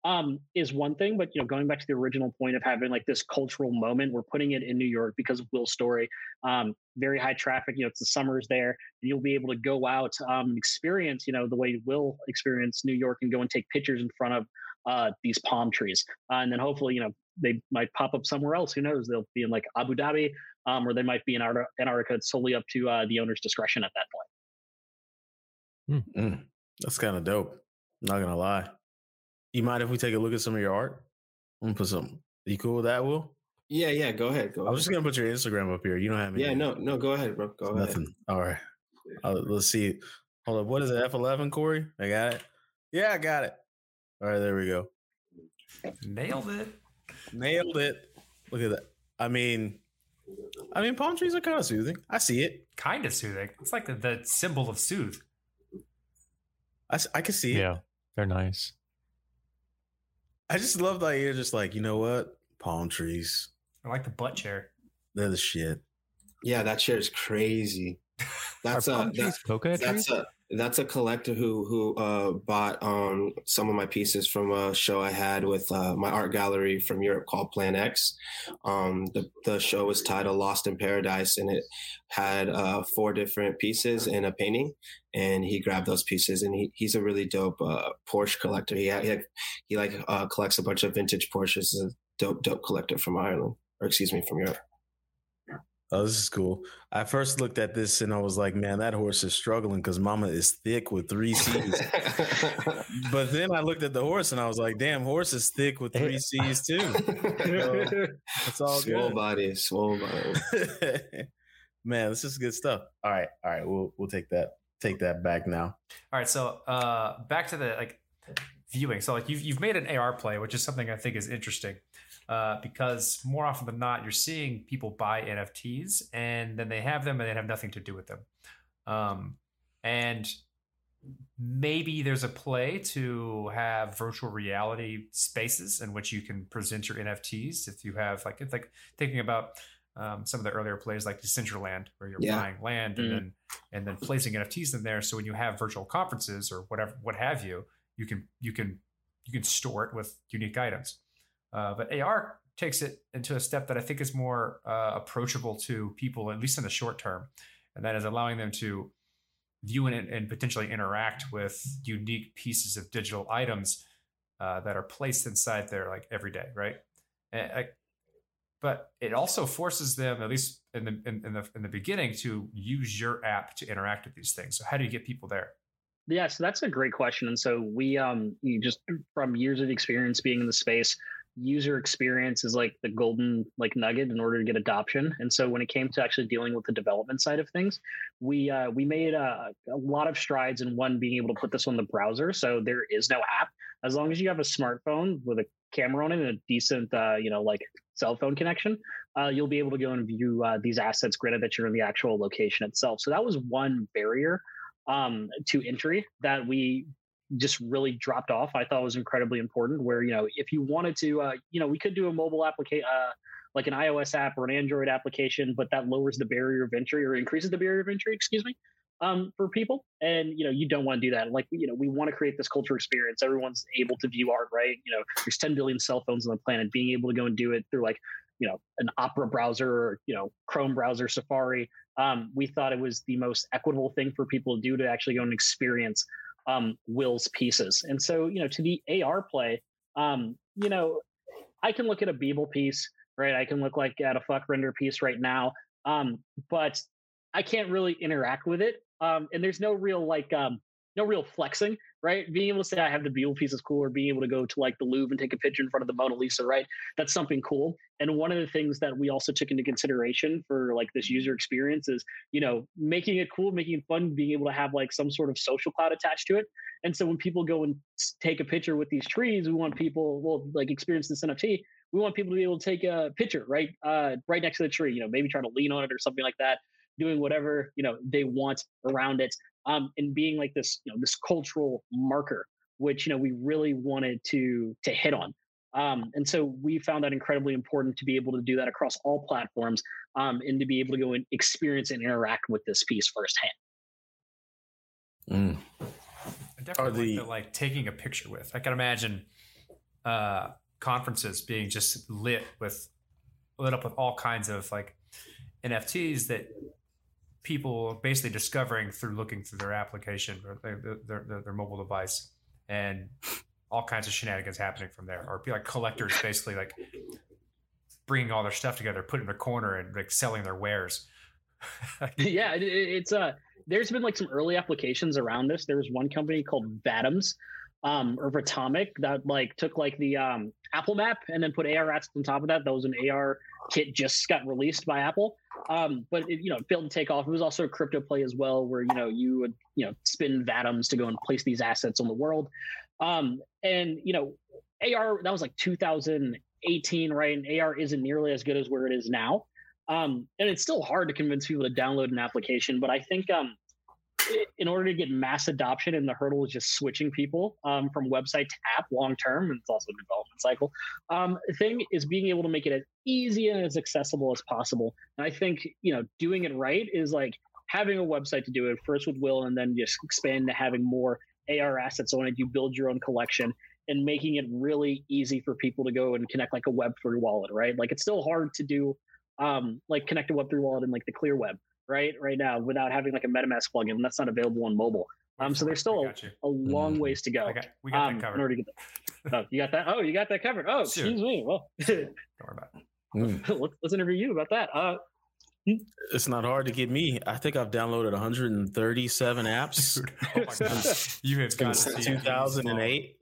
um, is one thing, but, you know, going back to the original point of having like this cultural moment, we're putting it in New York because of Will's story, um, very high traffic, you know, it's the summers there, and you'll be able to go out, um, experience, you know, the way Will experienced New York and go and take pictures in front of Uh, these palm trees. Uh, and then hopefully, you know, they might pop up somewhere else. Who knows? They'll be in like Abu Dhabi, um, or they might be in Antarctica. It's solely up to uh, the owner's discretion at that point. Mm-hmm. That's kind of dope. Not going to lie. You mind if we take a look at some of your art? I'm going to put some. You cool with that, Will? Yeah, yeah. Go ahead. Go ahead. I'm just going to put your Instagram up here. You don't have any. Yeah, no, no. Go ahead, bro. Go ahead. Nothing. All right. I'll, let's see. Hold up. What is it? F eleven, Corey? I got it. Yeah, I got it. All right, there we go. Nailed it. Nailed it. Look at that. I mean, I mean, palm trees are kind of soothing. I see it. Kind of soothing. It's like the, the symbol of soothe. I, I can see yeah, it. Yeah, they're nice. I just love that you're just like, you know what? Palm trees. I like the butt chair. They're the shit. Yeah, that chair is crazy. That's a that, coca that's tree? a that's a collector who who uh, bought um, some of my pieces from a show I had with uh, my art gallery from Europe called Plan X. Um, the the show was titled Lost in Paradise, and it had uh, four different pieces in a painting. And he grabbed those pieces, and he he's a really dope uh, Porsche collector. He he, he like uh, collects a bunch of vintage Porsches. He's a dope dope collector from Ireland, or excuse me, from Europe. Oh, this is cool. I first looked at this and I was like, man, that horse is struggling because mama is thick with three C's. But then I looked at the horse and I was like, damn, horse is thick with three C's too. So it's all swole good. Body, swole body. Man, this is good stuff. All right. All right. We'll we'll take that. Take that back now. All right. So uh, back to the like viewing. So like you've you've made an A R play, which is something I think is interesting. Uh, because more often than not, you're seeing people buy N F Ts and then they have them and they have nothing to do with them. Um, and maybe there's a play to have virtual reality spaces in which you can present your N F Ts. If you have like, it's like thinking about um, some of the earlier plays like Decentraland, where you're yeah. buying land mm-hmm. and then and then placing N F Ts in there. So when you have virtual conferences or whatever, what have you, you can you can you can store it with unique items. Uh, but A R takes it into a step that I think is more uh, approachable to people, at least in the short term, and that is allowing them to view and, and potentially interact with unique pieces of digital items uh, that are placed inside their like every day, right? And, I, but it also forces them, at least in the in, in the in the beginning, to use your app to interact with these things. So how do you get people there? Yeah, so that's a great question. And so we, um, you just from years of experience being in the space. User experience is like the golden like nugget in order to get adoption. And so when it came to actually dealing with the development side of things, we uh, we made a, a lot of strides in one being able to put this on the browser. So there is no app. As long as you have a smartphone with a camera on it and a decent, uh, you know, like cell phone connection, uh, you'll be able to go and view uh, these assets, granted that you're in the actual location itself. So that was one barrier um, to entry that we just really dropped off. I thought it was incredibly important where, you know, if you wanted to, uh, you know, we could do a mobile application, uh, like an iOS app or an Android application, but that lowers the barrier of entry or increases the barrier of entry, excuse me, um, for people. And, you know, you don't want to do that. Like, you know, we want to create this culture experience. Everyone's able to view art, right? You know, there's ten billion cell phones on the planet. Being able to go and do it through like, you know, an Opera browser or, you know, Chrome browser, Safari. Um, we thought it was the most equitable thing for people to do to actually go and experience Um, Will's pieces. And so, you know, to the A R play, um, you know, I can look at a Beeple piece, right? I can look like at a fuck render piece right now, um, but I can't really interact with it. Um, and there's no real like, um, no real flexing, right? Being able to say I have the Beeple piece is cool, or being able to go to like the Louvre and take a picture in front of the Mona Lisa, right? That's something cool. And one of the things that we also took into consideration for like this user experience is, you know, making it cool, making it fun, being able to have like some sort of social cloud attached to it. And so when people go and take a picture with these trees, we want people, well, like experience this N F T. We want people to be able to take a picture, right? Uh, right next to the tree, you know, maybe try to lean on it or something like that. doing whatever, you know, they want around it, um, and being like this, you know, this cultural marker, which, you know, we really wanted to to hit on. Um, and so we found that incredibly important to be able to do that across all platforms, um, and to be able to go and experience and interact with this piece firsthand. Mm. I definitely like, the, like taking a picture with. I can imagine uh, conferences being just lit with lit up with all kinds of like N F Ts that people are basically discovering through looking through their application or their their, their mobile device, and all kinds of shenanigans happening from there, or be like collectors basically like bringing all their stuff together, putting it in a corner and like selling their wares. Yeah, it, it's uh there's been like some early applications around this. There was one company called Vatoms, um, or Vatomic, that like took like the um, Apple map and then put A R apps on top of that. That was an A R kit just got released by Apple, um, but it, you know, it failed to take off. It was also a crypto play as well, where, you know, you would, you know, spin Vatoms to go and place these assets on the world. Um, and you know, A R, that was like two thousand eighteen, right? And A R isn't nearly as good as where it is now. Um, and it's still hard to convince people to download an application, but I think, um, in order to get mass adoption, and the hurdle is just switching people, um, from website to app long-term, and it's also a development cycle, um, thing is being able to make it as easy and as accessible as possible. And I think, you know, doing it right is like having a website to do it first with Will, and then just expand to having more A R assets on it. You build your own collection, and making it really easy for people to go and connect like a Web three wallet, right? Like it's still hard to do, um, like connect a Web three wallet in like the clear web right right now without having like a MetaMask plugin. That's not available on mobile. Um, so there's still a, a long ways to go. I got, we got um, that covered. In order to get that. Oh, you got that? Oh, you got that covered. Oh, sure. Excuse me. Well, don't worry about it. Mm. Let's, let's interview you about that. Uh, it's not hard to get me. I think I've downloaded one hundred thirty-seven apps. Dude, oh my gosh. You have got since two thousand eight.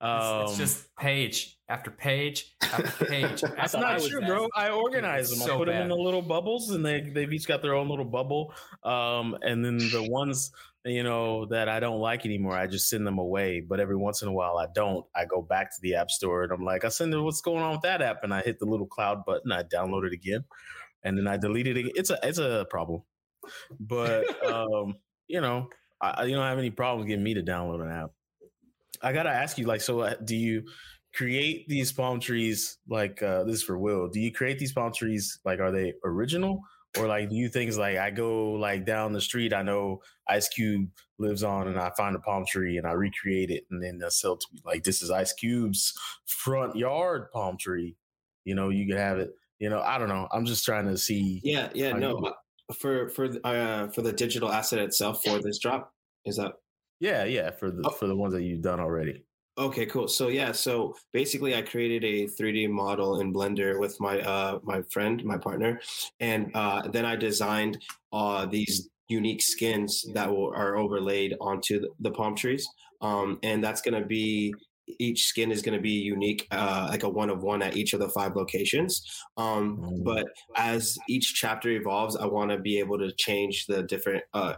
Um, it's, it's just page after page after page. That's not true, bro. I organize them. So I put bad. them in the little bubbles, and they, they've each got their own little bubble. Um, and then the ones, you know, that I don't like anymore, I just send them away. But every once in a while, I don't. I go back to the app store, and I'm like, I send them what's going on with that app, and I hit the little cloud button. I download it again, and then I delete it again. It's a it's a problem. But, um, you know, I, you don't have any problem getting me to download an app. I gotta ask you, like, so do you create these palm trees? Like, uh, this is for Will. Do you create these palm trees? Like, are they original, or like, do you things like I go like down the street? I know Ice Cube lives on, and I find a palm tree and I recreate it, and then they'll sell to me. Like, this is Ice Cube's front yard palm tree. You know, you could have it. You know, I don't know. I'm just trying to see. Yeah, yeah, no. Go. For for uh, for the digital asset itself for this drop, is that? Yeah, yeah, for the oh. for the ones that you've done already. Okay, cool. So yeah, so basically, I created a three D model in Blender with my uh my friend, my partner, and uh, then I designed uh these unique skins that will, are overlaid onto the, the palm trees. Um, and that's gonna be each skin is gonna be unique, uh, like a one of one at each of the five locations. Um, mm-hmm. But as each chapter evolves, I want to be able to change the different uh.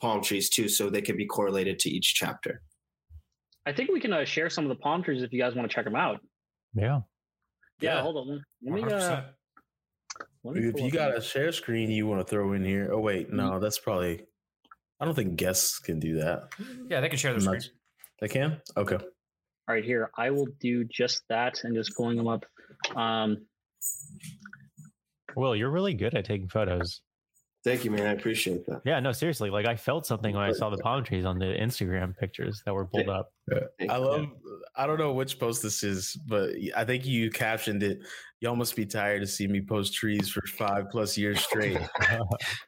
palm trees too, so they could be correlated to each chapter. I think we can uh, share some of the palm trees if you guys want to check them out. Yeah. Yeah, yeah. Hold on. Let me, uh, let me if you got a share screen you want to throw in here. Oh, wait. No, that's probably... I don't think guests can do that. Yeah, they can share the screen. They can? Okay. All right, here. I will do just that and just pulling them up. Um, Will, you're really good at taking photos. Thank you, man. I appreciate that. Yeah, no, seriously. Like I felt something when I saw the palm trees on the Instagram pictures that were pulled up. I love, I don't know which post this is, but I think you captioned it. Y'all must be tired to see me post trees for five plus years straight.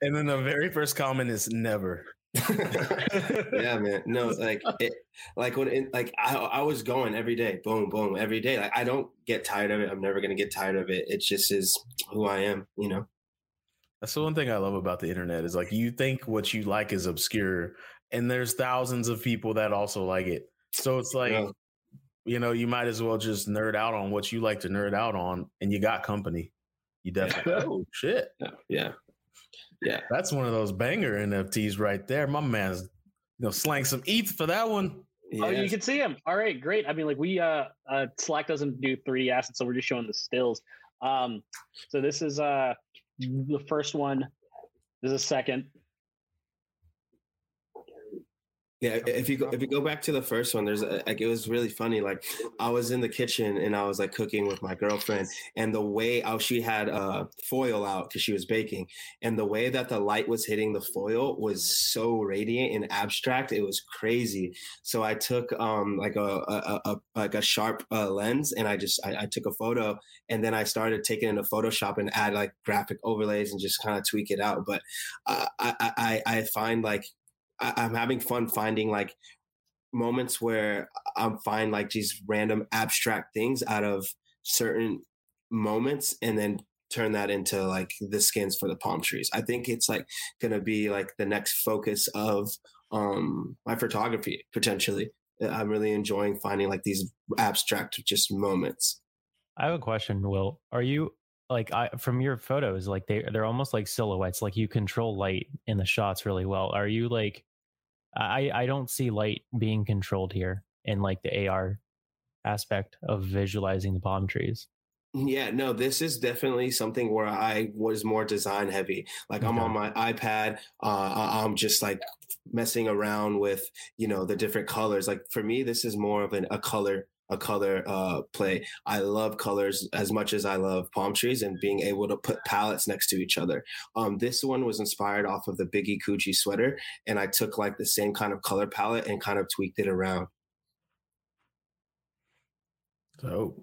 And then the very first comment is never. Yeah, man. No, like it, like when it, like I, I was going every day, boom, boom, every day. Like I don't get tired of it. I'm never going to get tired of it. It just is who I am, you know? That's the one thing I love about the internet is like you think what you like is obscure and there's thousands of people that also like it. So it's like, yeah. You know, you might as well just nerd out on what you like to nerd out on and you got company. You definitely, oh shit. Yeah. Yeah. That's one of those banger N F Ts right there. My man's, you know, slang some E T H for that one. Yes. Oh, you can see him. All right, great. I mean, like we, uh, uh Slack doesn't do three D assets, so we're just showing the stills. Um, so this is, uh, the first one There's a second. Yeah, if you go, if you go back to the first one, there's a, like it was really funny. Like I was in the kitchen and I was like cooking with my girlfriend, and the way I, she had a uh, foil out because she was baking, and the way that the light was hitting the foil was so radiant and abstract, it was crazy. So I took um like a, a, a like a sharp uh, lens, and I just I, I took a photo, and then I started taking it into Photoshop and add like graphic overlays and just kind of tweak it out. But uh, I I I find like. I'm having fun finding like moments where I'm find like these random abstract things out of certain moments and then turn that into like the skins for the palm trees. I think it's like going to be like the next focus of um, my photography potentially. I'm really enjoying finding like these abstract just moments. I have a question, Will. Are you like I, from your photos, like they, they're almost like silhouettes, like you control light in the shots really well. Are you like, I, I don't see light being controlled here in like the A R aspect of visualizing the palm trees. Yeah, no, this is definitely something where I was more design heavy. Like okay. I'm on my iPad. Uh, I'm just like messing around with, you know, the different colors. Like for me, this is more of an, a color a color uh, play. I love colors as much as I love palm trees and being able to put palettes next to each other. Um, this one was inspired off of the Biggie Coochie sweater. And I took like the same kind of color palette and kind of tweaked it around. So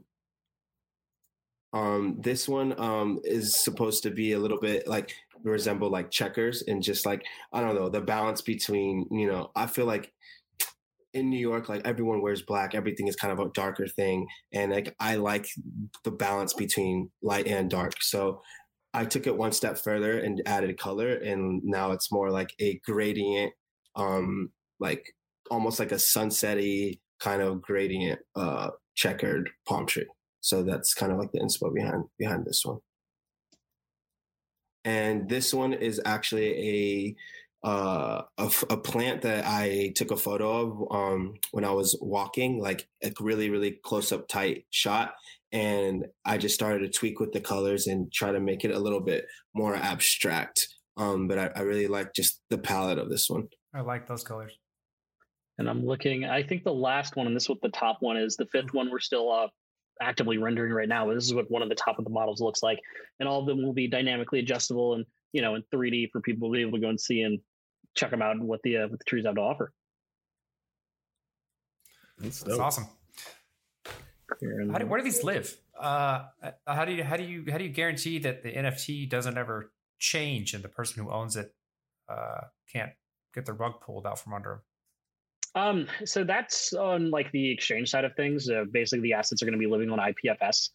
um, this one um, is supposed to be a little bit like resemble like checkers and just like, I don't know, the balance between, you know, I feel like in New York, like everyone wears black, everything is kind of a darker thing. And like, I like the balance between light and dark. So I took it one step further and added color. And now it's more like a gradient, um, like almost like a sunset-y kind of gradient, uh, checkered palm tree. So that's kind of like the inspo behind, behind this one. And this one is actually a, Uh, a, a plant that I took a photo of um, when I was walking, like a really, really close up tight shot. And I just started to tweak with the colors and try to make it a little bit more abstract. Um, but I, I really like just the palette of this one. I like those colors. And I'm looking, I think the last one, and this is what the top one is, the fifth one we're still uh, actively rendering right now. This is what one of the top of the models looks like. And all of them will be dynamically adjustable and, you know, in three D for people to be able to go and see and check them out and what the uh, what the trees have to offer. That's, That's awesome. How do, where do these live? Uh, how do you how do you how do you guarantee that the N F T doesn't ever change and the person who owns it uh, can't get their rug pulled out from under them? Um, so that's on like the exchange side of things. Uh, basically, the assets are going to be living on I P F S,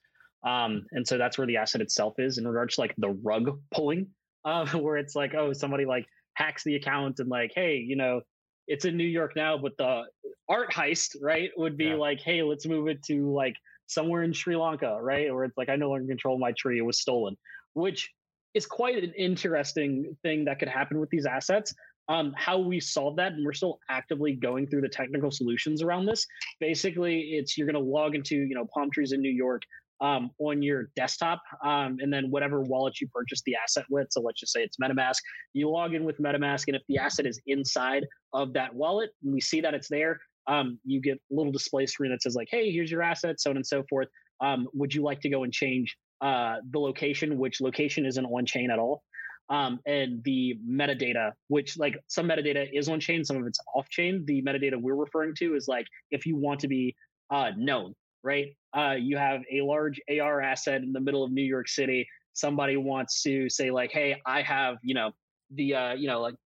um, and so that's where the asset itself is in regards to like the rug pulling, uh, where it's like, oh, somebody like hacks the account and like, hey, you know, it's in New York now, but the art heist, right, would be yeah. like, hey, let's move it to like somewhere in Sri Lanka, right? Or it's like, I no longer control my tree, it was stolen, which is quite an interesting thing that could happen with these assets. Um, how we solve that, and we're still actively going through the technical solutions around this. Basically, it's you're going to log into, you know, palm trees in New York um, on your desktop, um, and then whatever wallet you purchase the asset with. So let's just say it's MetaMask. You log in with MetaMask, and if the asset is inside of that wallet, and we see that it's there, um, you get a little display screen that says like, hey, here's your asset, so on and so forth. Um, would you like to go and change uh, the location, which location isn't on chain at all? Um, and the metadata, which like some metadata is on chain, some of it's off chain. The metadata we're referring to is like, if you want to be uh, known, right? Uh, you have a large A R asset in the middle of New York City. Somebody wants to say like, hey, I have, you know, the, uh, you know, like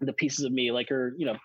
the pieces of me, like, or, you know,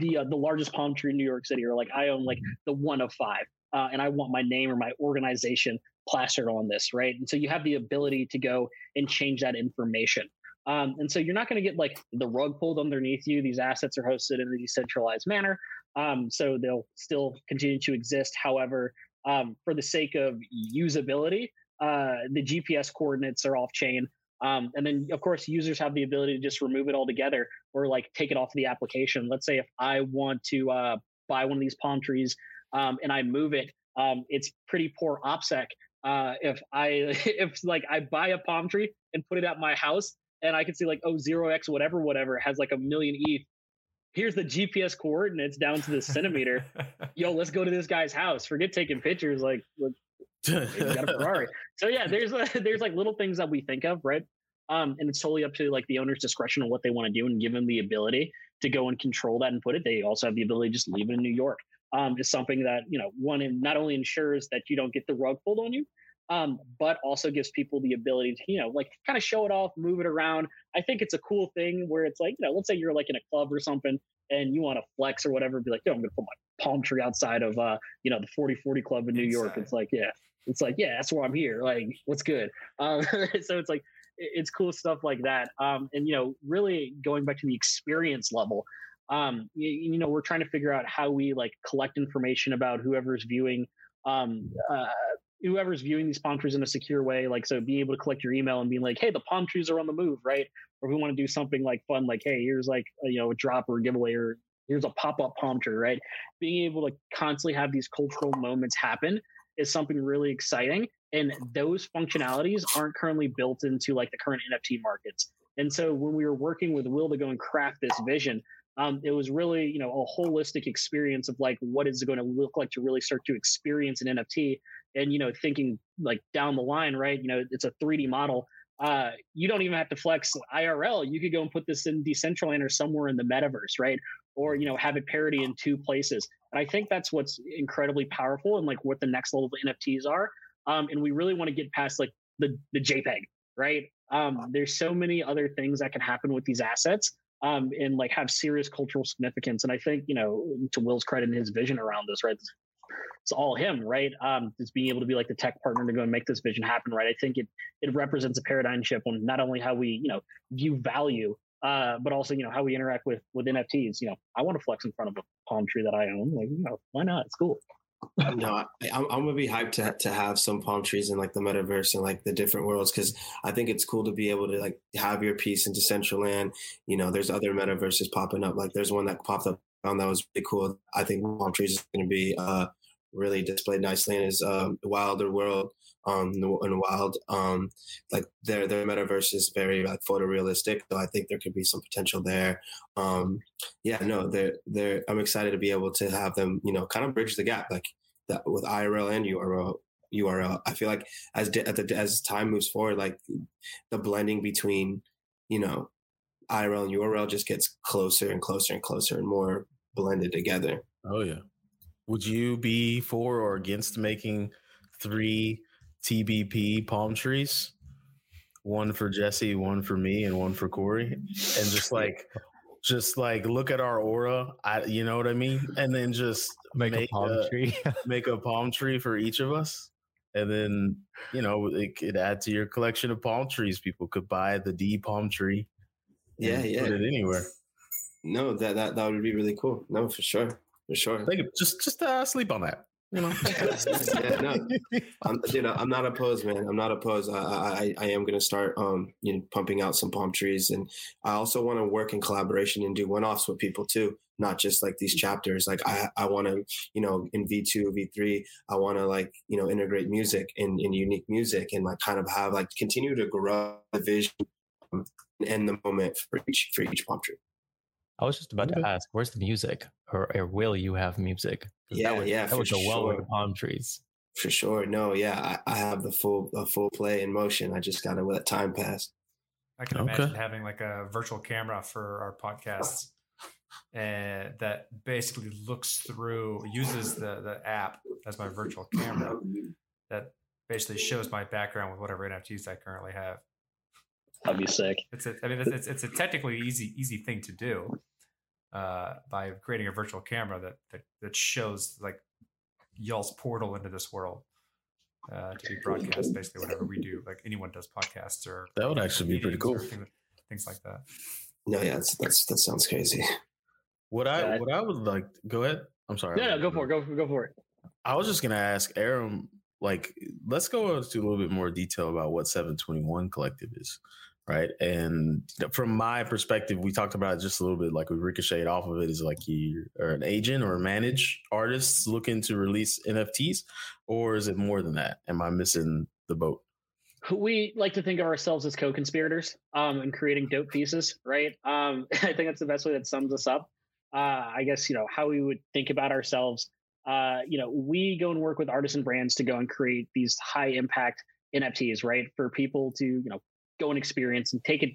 the, uh, the largest palm tree in New York City, or like, I own like the one of five, uh, and I want my name or my organization plastered on this, right? And so you have the ability to go and change that information. Um, and so you're not going to get like the rug pulled underneath you. These assets are hosted in a decentralized manner. Um, so they'll still continue to exist. However, um, for the sake of usability, uh, the G P S coordinates are off chain. Um, and then of course users have the ability to just remove it altogether or like take it off the application. Let's say if I want to uh, buy one of these palm trees um, and I move it, um, it's pretty poor OPSEC. Uh, if I, if like I buy a palm tree and put it at my house and I can see like, oh, zero x whatever, whatever has like a million E T H. Here's the G P S coordinates down to the centimeter. Yo, let's go to this guy's house. Forget taking pictures. Like, like you got a Ferrari. So yeah, there's a, there's like little things that we think of, right? Um, and it's totally up to like the owner's discretion on what they want to do, and give them the ability to go and control that and put it. They also have the ability to just leave it in New York. Um, is something that, you know, one, in not only ensures that you don't get the rug pulled on you, um, but also gives people the ability to, you know, like kind of show it off, move it around. I think it's a cool thing where it's like, you know, let's say you're like in a club or something and you want to flex or whatever, be like, yo, I'm going to put my palm tree outside of, uh, you know, the forty forty club in New Inside. York. It's like, yeah, it's like, yeah, that's where I'm here. Like, what's good? Um, so it's like, it's cool stuff like that. Um, and, you know, really going back to the experience level, um, you, you know, we're trying to figure out how we like collect information about whoever's viewing, um, uh, whoever's viewing these palm trees in a secure way. Like, so being able to collect your email and being like, hey, the palm trees are on the move, right? Or we want to do something like fun, like, hey, here's like, you know, a drop or a giveaway, or here's a pop-up palm tree, right? Being able to constantly have these cultural moments happen is something really exciting. And those functionalities aren't currently built into like the current N F T markets. And so when we were working with Will to go and craft this vision, um, it was really, you know, a holistic experience of like, what is it going to look like to really start to experience an N F T? And, you know, thinking like down the line, right? You know, it's a three D model. Uh, you don't even have to flex I R L. You could go and put this in Decentraland or somewhere in the metaverse, right? Or, you know, have it parody in two places. And I think that's what's incredibly powerful and like what the next level of N F Ts are. Um, and we really want to get past like the, the JPEG, right? Um, there's so many other things that can happen with these assets, um, and like have serious cultural significance. And I think, you know, to Will's credit and his vision around this, right? It's all him, right? Um, it's being able to be like the tech partner to go and make this vision happen, right? I think it it represents a paradigm shift on not only how we, you know, view value, uh, but also, you know, how we interact with with N F Ts. You know, I want to flex in front of a palm tree that I own. Like, you know, why not? It's cool. No, I, I'm, I'm gonna be hyped to to have some palm trees in like the metaverse and like the different worlds, because I think it's cool to be able to like have your piece in Decentraland. You know, there's other metaverses popping up. Like there's one that popped up on that was really cool. I think palm trees is going to be uh, really displayed nicely in his um, Wilder World. Um, and Wild, um, like their their metaverse is very like photorealistic, so I think there could be some potential there. Um, yeah, no, they're they're. I'm excited to be able to have them, you know, kind of bridge the gap, like that with I R L and U R L. U R L. I feel like as de- at the, as time moves forward, like the blending between, you know, I R L and U R L just gets closer and closer and closer and more blended together. Oh yeah. Would you be for or against making three T B P palm trees, one for Jesse, one for me, and one for Corey, and just like, just like look at our aura, I, you know what I mean, and then just make, make a palm a, tree, make a palm tree for each of us, and then you know it could add to your collection of palm trees. People could buy the D palm tree, yeah, yeah, put it anywhere. No, that that that would be really cool. No, for sure, for sure. Think just just uh, sleep on that. You know, yeah, no. I'm, you know, I'm not opposed, man. I'm not opposed. I, I, I am gonna start, um, you know, pumping out some palm trees, and I also want to work in collaboration and do one-offs with people too, not just like these chapters. Like I, I want to, you know, in V two, V three, I want to like, you know, integrate music and in, in unique music, and like kind of have like continue to grow the vision and the moment for each for each palm tree. I was just about to ask, where's the music, or, or will you have music? Yeah, that would, yeah, that would go well with the palm trees. For sure. No, yeah, I, I have the full a full play in motion. I just got to let time pass. I can okay. imagine having like a virtual camera for our podcasts uh, that basically looks through, uses the the app as my virtual camera that basically shows my background with whatever N F Ts I currently have. That'd be sick. It's a, I mean, it's, it's a technically easy easy thing to do uh, by creating a virtual camera that that, that shows like y'all's portal into this world uh, to be broadcast. Basically, whatever we do, like anyone does podcasts or that would actually be pretty cool. Things, things like that. No, yeah, that's, that's that sounds crazy. What I what I would like. Go ahead. I'm sorry. No, no, go for it. Go for, go for it. I was just gonna ask Aram. Like, let's go into a little bit more detail about what seven twenty-one Collective is. Right. And from my perspective, we talked about it just a little bit, like we ricocheted off of it, is like you are an agent or manage artists looking to release N F Ts, or is it more than that? Am I missing the boat? we like to think of ourselves as co-conspirators um, in creating dope thesis, right? Um, I think that's the best way that sums us up. Uh, I guess, you know, how we would think about ourselves. Uh, you know, we go and work with artisan brands to go and create these high impact N F Ts, right? For people to, you know, go and experience and take it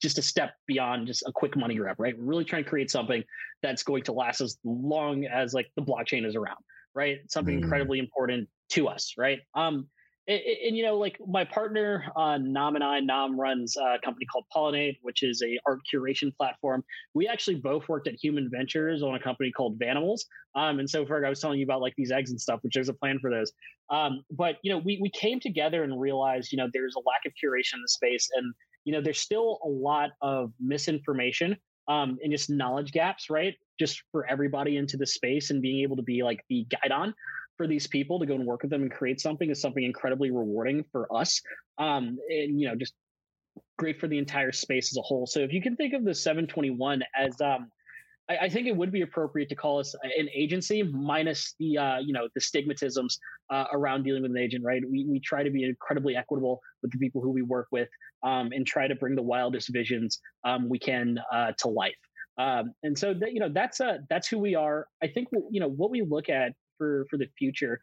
just a step beyond just a quick money grab, right? We're really trying to create something that's going to last as long as like the blockchain is around, right? Something mm. incredibly important to us, right? Um, and, and, you know, like my partner, uh, Nam and I, Nam runs a company called Pollinate, which is a art curation platform. We actually both worked at Human Ventures on a company called Vanimals. Um, and so Ferg, I was telling you about like these eggs and stuff, which there's a plan for those. Um, but, you know, we we came together and realized, you know, there's a lack of curation in the space. And, you know, there's still a lot of misinformation um, and just knowledge gaps, right? Just for everybody into the space, and being able to be like the guide on for these people to go and work with them and create something is something incredibly rewarding for us. Um, and, you know, just great for the entire space as a whole. So if you can think of the seven twenty-one as, um, I, I think it would be appropriate to call us an agency minus the, uh, you know, the stigmatisms uh, around dealing with an agent, right? We we try to be incredibly equitable with the people who we work with um, and try to bring the wildest visions um, we can uh, to life. Um, and so, that, you know, that's uh, that's who we are. I think, you know, what we look at for for the future,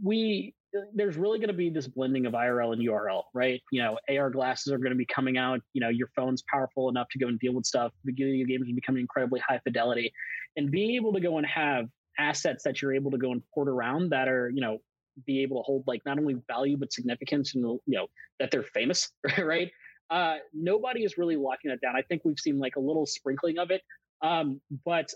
we there's really going to be this blending of I R L and U R L, right? You know, A R glasses are going to be coming out. You know, your phone's powerful enough to go and deal with stuff. Video games are becoming incredibly high fidelity, and being able to go and have assets that you're able to go and port around that are, you know, be able to hold like not only value but significance, and you know that they're famous, right? Uh, nobody is really locking that down. I think we've seen like a little sprinkling of it, um, but.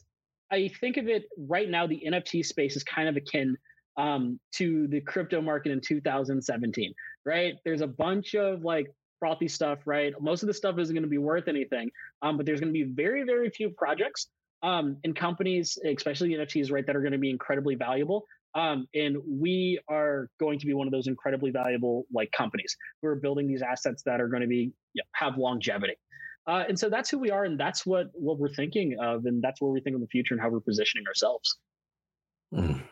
I think of it right now, the N F T space is kind of akin um, to the crypto market in two thousand seventeen, right? There's a bunch of like frothy stuff, right? Most of the stuff isn't going to be worth anything, um, but there's going to be very, very few projects um, and companies, especially N F Ts, right, that are going to be incredibly valuable. Um, and we are going to be one of those incredibly valuable like companies who are building these assets that are going to be, you know, have longevity. Uh, and so that's who we are, and that's what, what we're thinking of, and that's where we think of the future and how we're positioning ourselves. Mm,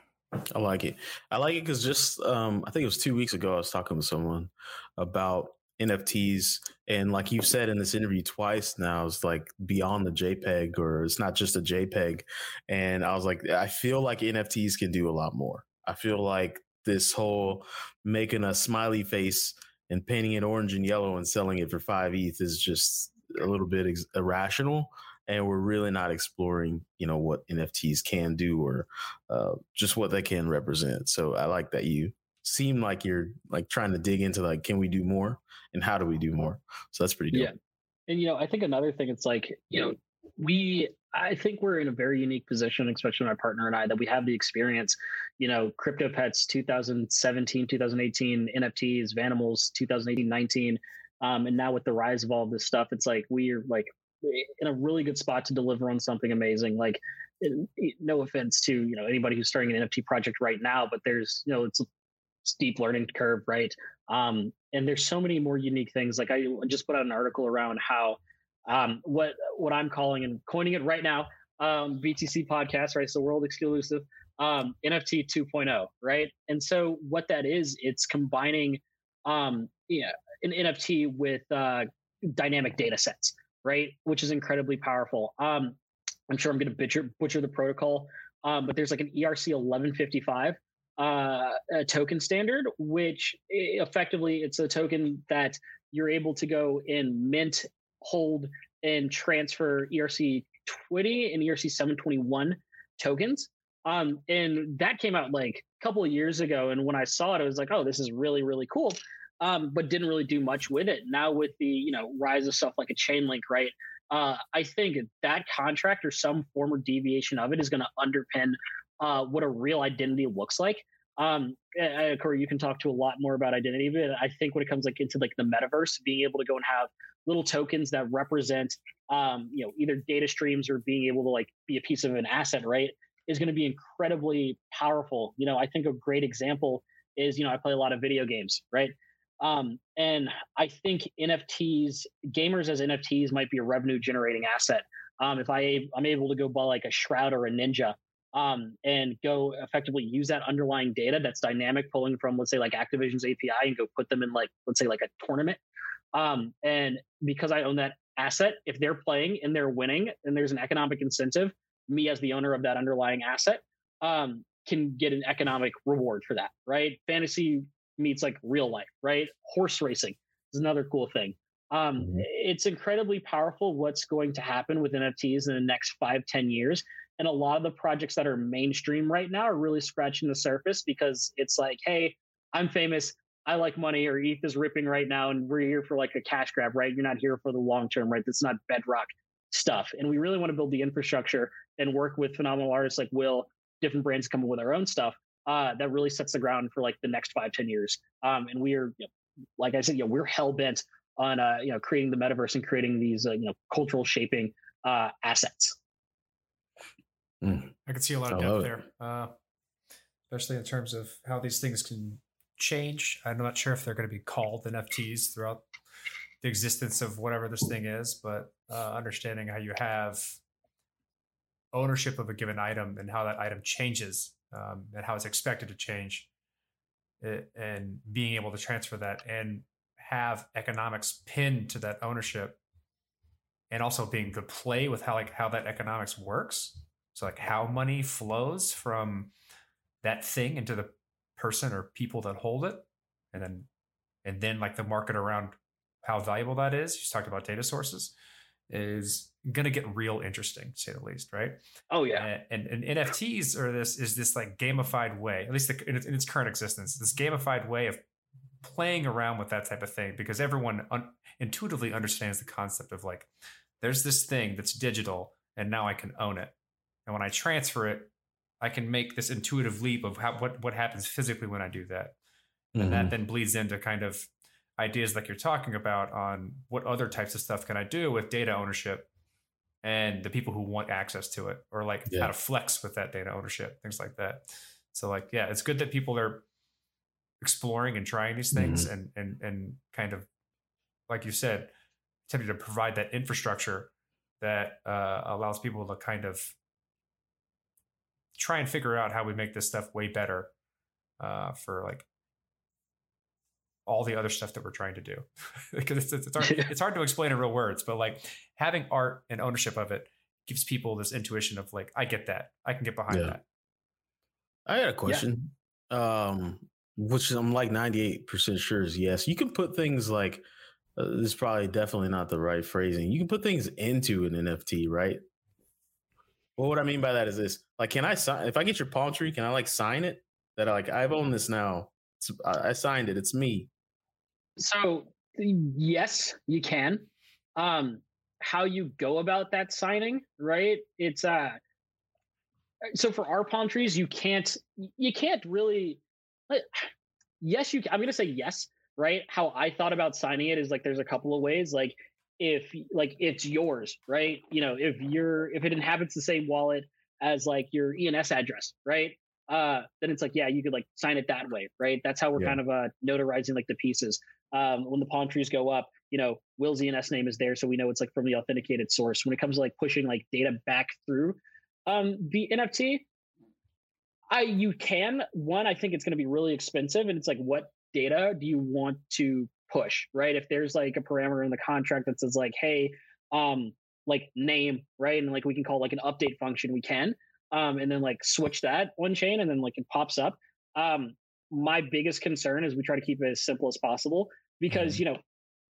I like it. I like it because just, um, I think it was two weeks ago, I was talking with someone about N F Ts, and like you've said in this interview twice now, it's like beyond the JPEG, or it's not just a JPEG. And I was like, I feel like N F Ts can do a lot more. I feel like this whole making a smiley face and painting it orange and yellow and selling it for five E T H is just a little bit ex- irrational, and we're really not exploring, you know, what N F Ts can do, or uh, just what they can represent. So I like that you seem like you're like trying to dig into like, can we do more, and how do we do more? So that's pretty dope. Yeah. And, you know, I think another thing, it's like, you know, we, I think we're in a very unique position, especially my partner and I, that we have the experience, you know, Crypto Pets, two thousand seventeen, two thousand eighteen, N F Ts, Vanimals, two thousand eighteen, nineteen, Um, and now with the rise of all this stuff, it's like we are like in a really good spot to deliver on something amazing. Like, no offense to, you know, anybody who's starting an N F T project right now, but there's, you know, it's a steep learning curve, right? Um, and there's so many more unique things. Like I just put out an article around how um, what what I'm calling and coining it right now, um, B T C podcast, right? So world exclusive um, N F T two point oh, right? And so what that is, it's combining, um, yeah. an N F T with uh, dynamic data sets, right? Which is incredibly powerful. Um, I'm sure I'm going to butcher, butcher the protocol, um, but there's like an E R C eleven fifty-five uh, a token standard, which effectively it's a token that you're able to go and mint, hold, and transfer E R C twenty and E R C seven twenty-one tokens. Um, and that came out like a couple of years ago. And when I saw it, I was like, oh, this is really, really cool. Um, but didn't really do much with it. Now with the, you know, rise of stuff like a chain link, right? Uh, I think that contract or some form or deviation of it is going to underpin uh, what a real identity looks like. Um, and, and Corey, you can talk to a lot more about identity, but I think when it comes like into like the metaverse, being able to go and have little tokens that represent, um, you know, either data streams or being able to like be a piece of an asset, right, is going to be incredibly powerful. You know, I think a great example is, you know, I play a lot of video games, right? Um, and I think N F Ts, gamers as N F Ts might be a revenue generating asset. Um, if I, I'm able to go buy like a Shroud or a Ninja um, and go effectively use that underlying data that's dynamic, pulling from, let's say, like Activision's A P I, and go put them in, like, let's say, like a tournament. Um, and because I own that asset, if they're playing and they're winning and there's an economic incentive, me as the owner of that underlying asset um, can get an economic reward for that, right? Fantasy meets like real life, right? Horse racing is another cool thing. Um, it's incredibly powerful what's going to happen with N F Ts in the next five, ten years. And a lot of the projects that are mainstream right now are really scratching the surface, because it's like, hey, I'm famous, I like money, or E T H is ripping right now, and we're here for like a cash grab, right? You're not here for the long term, right? That's not bedrock stuff. And we really want to build the infrastructure and work with phenomenal artists like Will, different brands come up with our own stuff uh, that really sets the ground for like the next five, ten years. Um, and we are, you know, like I said, you know, we're hell bent on uh, you know, creating the metaverse and creating these uh, you know, cultural shaping uh, assets. Mm. I can see a lot of depth there, uh, especially in terms of how these things can change. I'm not sure if they're going to be called N F Ts throughout the existence of whatever this thing is, but uh, understanding how you have ownership of a given item and how that item changes um, and how it's expected to change, it, and being able to transfer that and have economics pinned to that ownership, and also being to play with how, like, how that economics works. So like how money flows from that thing into the person or people that hold it. And then, and then like the market around how valuable that is. You just talked about data sources, is going to get real interesting, to say the least. Right. Oh yeah. And, and, and N F Ts are this, is this like gamified way, at least the, in, its, in its current existence, this gamified way of playing around with that type of thing, because everyone un- intuitively understands the concept of like, there's this thing that's digital and now I can own it. And when I transfer it, I can make this intuitive leap of how, what, what happens physically when I do that. And mm-hmm. that then bleeds into kind of ideas like you're talking about on what other types of stuff can I do with data ownership and the people who want access to it, or like yeah. how to flex with that data ownership, things like that. So like, yeah, it's good that people are exploring and trying these things mm-hmm. and, and, and kind of, like you said, attempting to provide that infrastructure that uh, allows people to kind of try and figure out how we make this stuff way better uh, for like all the other stuff that we're trying to do. Because it's, it's, it's, hard, it's hard to explain in real words, but like having art and ownership of it gives people this intuition of like, I get that. I can get behind yeah. that. I had a question, yeah. um, which I'm like ninety-eight percent sure is yes. You can put things like, uh, this is probably definitely not the right phrasing. You can put things into an N F T, right? Well, what I mean by that is this, like, can I sign, if I get your palm tree, can I like sign it that I like, I've owned this now. It's, I, I signed it. It's me. So yes, you can. Um, how you go about that signing, right? It's, uh, so for our palm trees, you can't, you can't really, yes, you, I'm going to say yes, right? How I thought about signing it is like, there's a couple of ways, like, if like it's yours, right? You know, if you're if it inhabits the same wallet as like your E N S address, right? Uh, then it's like, yeah, you could like sign it that way, right? That's how we're yeah. kind of uh, notarizing like the pieces. Um, when the palm trees go up, you know, Will's E N S name is there, so we know it's like from the authenticated source. When it comes to like pushing like data back through um, the N F T, I you can one. I think it's going to be really expensive, and it's like, what data do you want to push, right? If there's like a parameter in the contract that says like, hey, um, like name, right? And like we can call like an update function, we can, um, and then like switch that on chain and then like it pops up. Um, my biggest concern is we try to keep it as simple as possible, because, you know,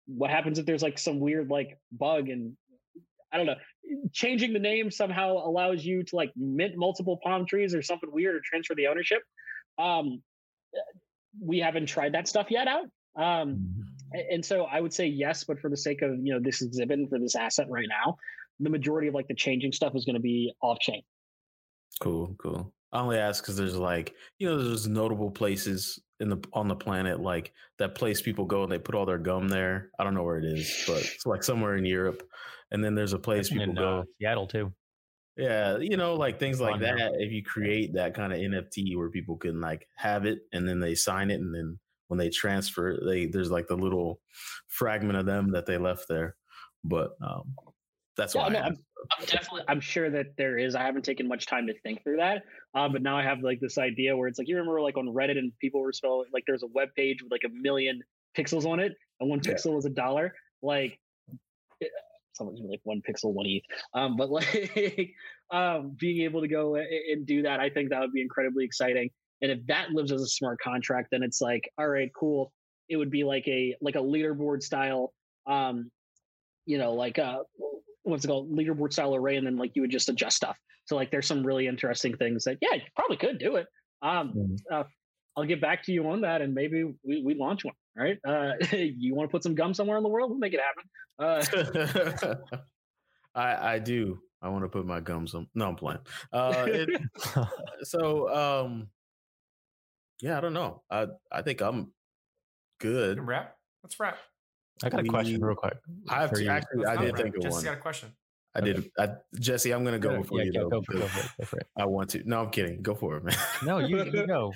what happens if there's like some weird like bug, and I don't know, changing the name somehow allows you to like mint multiple palm trees or something weird, or transfer the ownership. Um, we haven't tried that stuff yet out. Um, and so I would say yes, but for the sake of, you know, this exhibit and for this asset right now, the majority of like the changing stuff is going to be off chain. Cool. Cool. I only ask because there's like, you know, there's notable places in the, on the planet, like that place people go and they put all their gum there. I don't know where it is, but it's like somewhere in Europe. And then there's a place people in, go. Uh, Seattle too. Yeah. You know, like things like that. There. If you create that kind of N F T where people can like have it and then they sign it, and then when they transfer, they there's like the little fragment of them that they left there. But um, that's yeah, why no, I, I'm definitely. I'm sure that there is. I haven't taken much time to think through that. Um, but now I have like this idea where it's like, you remember like on Reddit and people were still like, there's a web page with like a million pixels on it, and one yeah. pixel was a dollar. Like, it, someone's like one pixel, one E T H. Um, but like, um, being able to go and do that, I think that would be incredibly exciting. And if that lives as a smart contract, then it's like, all right, cool. It would be like a like a leaderboard style, um, you know, like a what's it called, leaderboard style array, and then like you would just adjust stuff. So like, there's some really interesting things that yeah, you probably could do it. Um, mm-hmm. uh, I'll get back to you on that, and maybe we, we launch one. All right, uh, you want to put some gum somewhere in the world? We'll make it happen. Uh, I I do. I want to put my gum some. No, I'm playing. Uh, it, so um, yeah, I don't know. I I think I'm good. Wrap. Let's wrap. I got I mean, a question real quick. I have to, actually, I did think of one. Jesse got a question. I okay. did. I, Jesse, I'm going to go yeah, before yeah, you. Go, go, for it, go, for it, go for it. I want to. No, I'm kidding. Go for it, man. No, you, you know.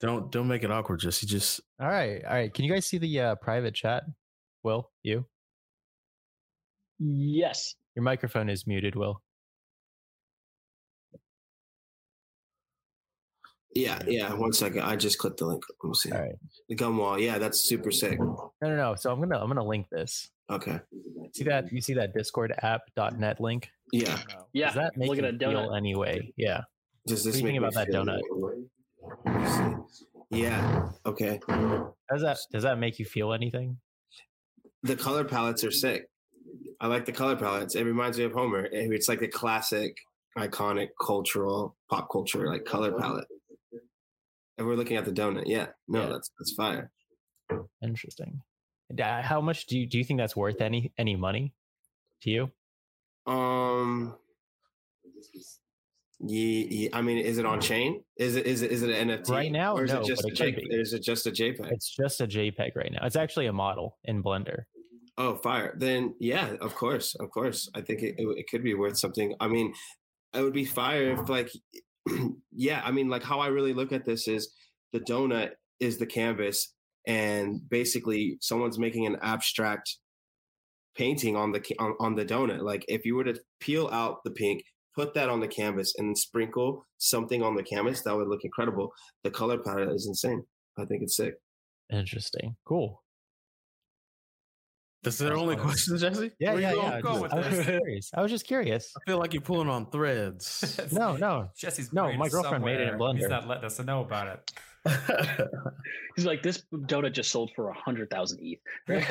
don't don't make it awkward, Jesse. Just. All right. All right. Can you guys see the uh, private chat? Will, you? Yes. Your microphone is muted, Will. Yeah, yeah. One second. I just clicked the link. We'll see. All right. The gum wall. Yeah, that's super sick. No, no, no. So I'm gonna I'm gonna link this. Okay. See that? You see that Discord app dot net link? Yeah. Yeah. Does that make Look you at a feel donut. Anyway? Yeah. Does this what do you think about that donut? Anyway? Yeah. Okay. Does that does that make you feel anything? The color palettes are sick. I like the color palettes. It reminds me of Homer. It's like a classic, iconic, cultural, pop culture like color palette. And we're looking at the donut. Yeah. No, yeah. that's that's fire. Interesting. How much do you do you think that's worth any any money to you? Um yeah, yeah, I mean, is it on chain? Is it is it is it an N F T? Right now, or is no, it just a JPEG? Is it just a JPEG? It's just a JPEG right now. It's actually a model in Blender. Oh, fire. Then yeah, of course. Of course. I think it, it, it could be worth something. I mean, it would be fire if like yeah, I mean, like how I really look at this is the donut is the canvas, and basically someone's making an abstract painting on the on, on the donut. Like if you were to peel out the pink, put that on the canvas, and sprinkle something on the canvas, that would look incredible. The color palette is insane. I think it's sick. Interesting. Cool. That's their only question, Jesse? Yeah, Where yeah, you yeah. Go with I, was this? Curious. I was just curious. I feel like you're pulling on threads. no, no. Jesse's no, my girlfriend somewhere. Made it in Blender. He's not letting us know about it. He's like, this donut just sold for one hundred thousand E T H.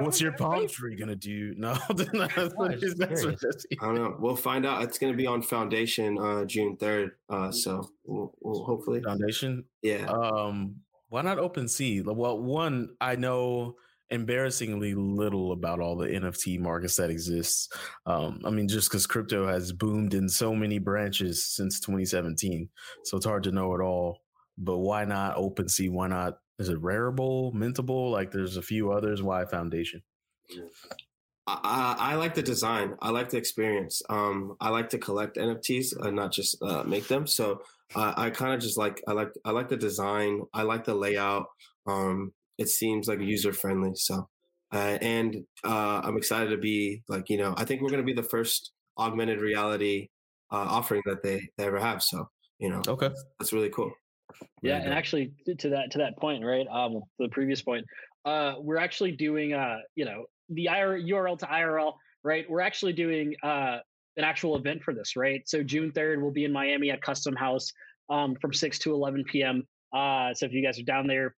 What's your palm tree going to do? No, that's what Jesse. I don't know. We'll find out. It's going to be on Foundation uh, June third. Uh, so we'll, we'll hopefully. Foundation? Yeah. Um, why not OpenSea? Well, one, I know embarrassingly little about all the N F T markets that exists. Um, I mean, just because crypto has boomed in so many branches since twenty seventeen, so it's hard to know it all. But why not OpenSea? Why not? Is it Rarible, Mintable? Like, there's a few others. Why Foundation? I, I like the design. I like the experience. Um, I like to collect N F Ts and not just uh, make them. So uh, I kind of just like I like I like the design. I like the layout. Um, It seems like user friendly. So, uh, and uh, I'm excited to be like, you know, I think we're going to be the first augmented reality uh, offering that they, they ever have. So, you know, okay, that's really cool. Yeah. Really and good. Actually to that, to that point, right. Um, the previous point, uh, we're actually doing, uh, you know, the U R L to I R L, right. We're actually doing uh, an actual event for this, right? So June third, we'll be in Miami at Custom House um, from six to eleven P M. Uh, so if you guys are down there,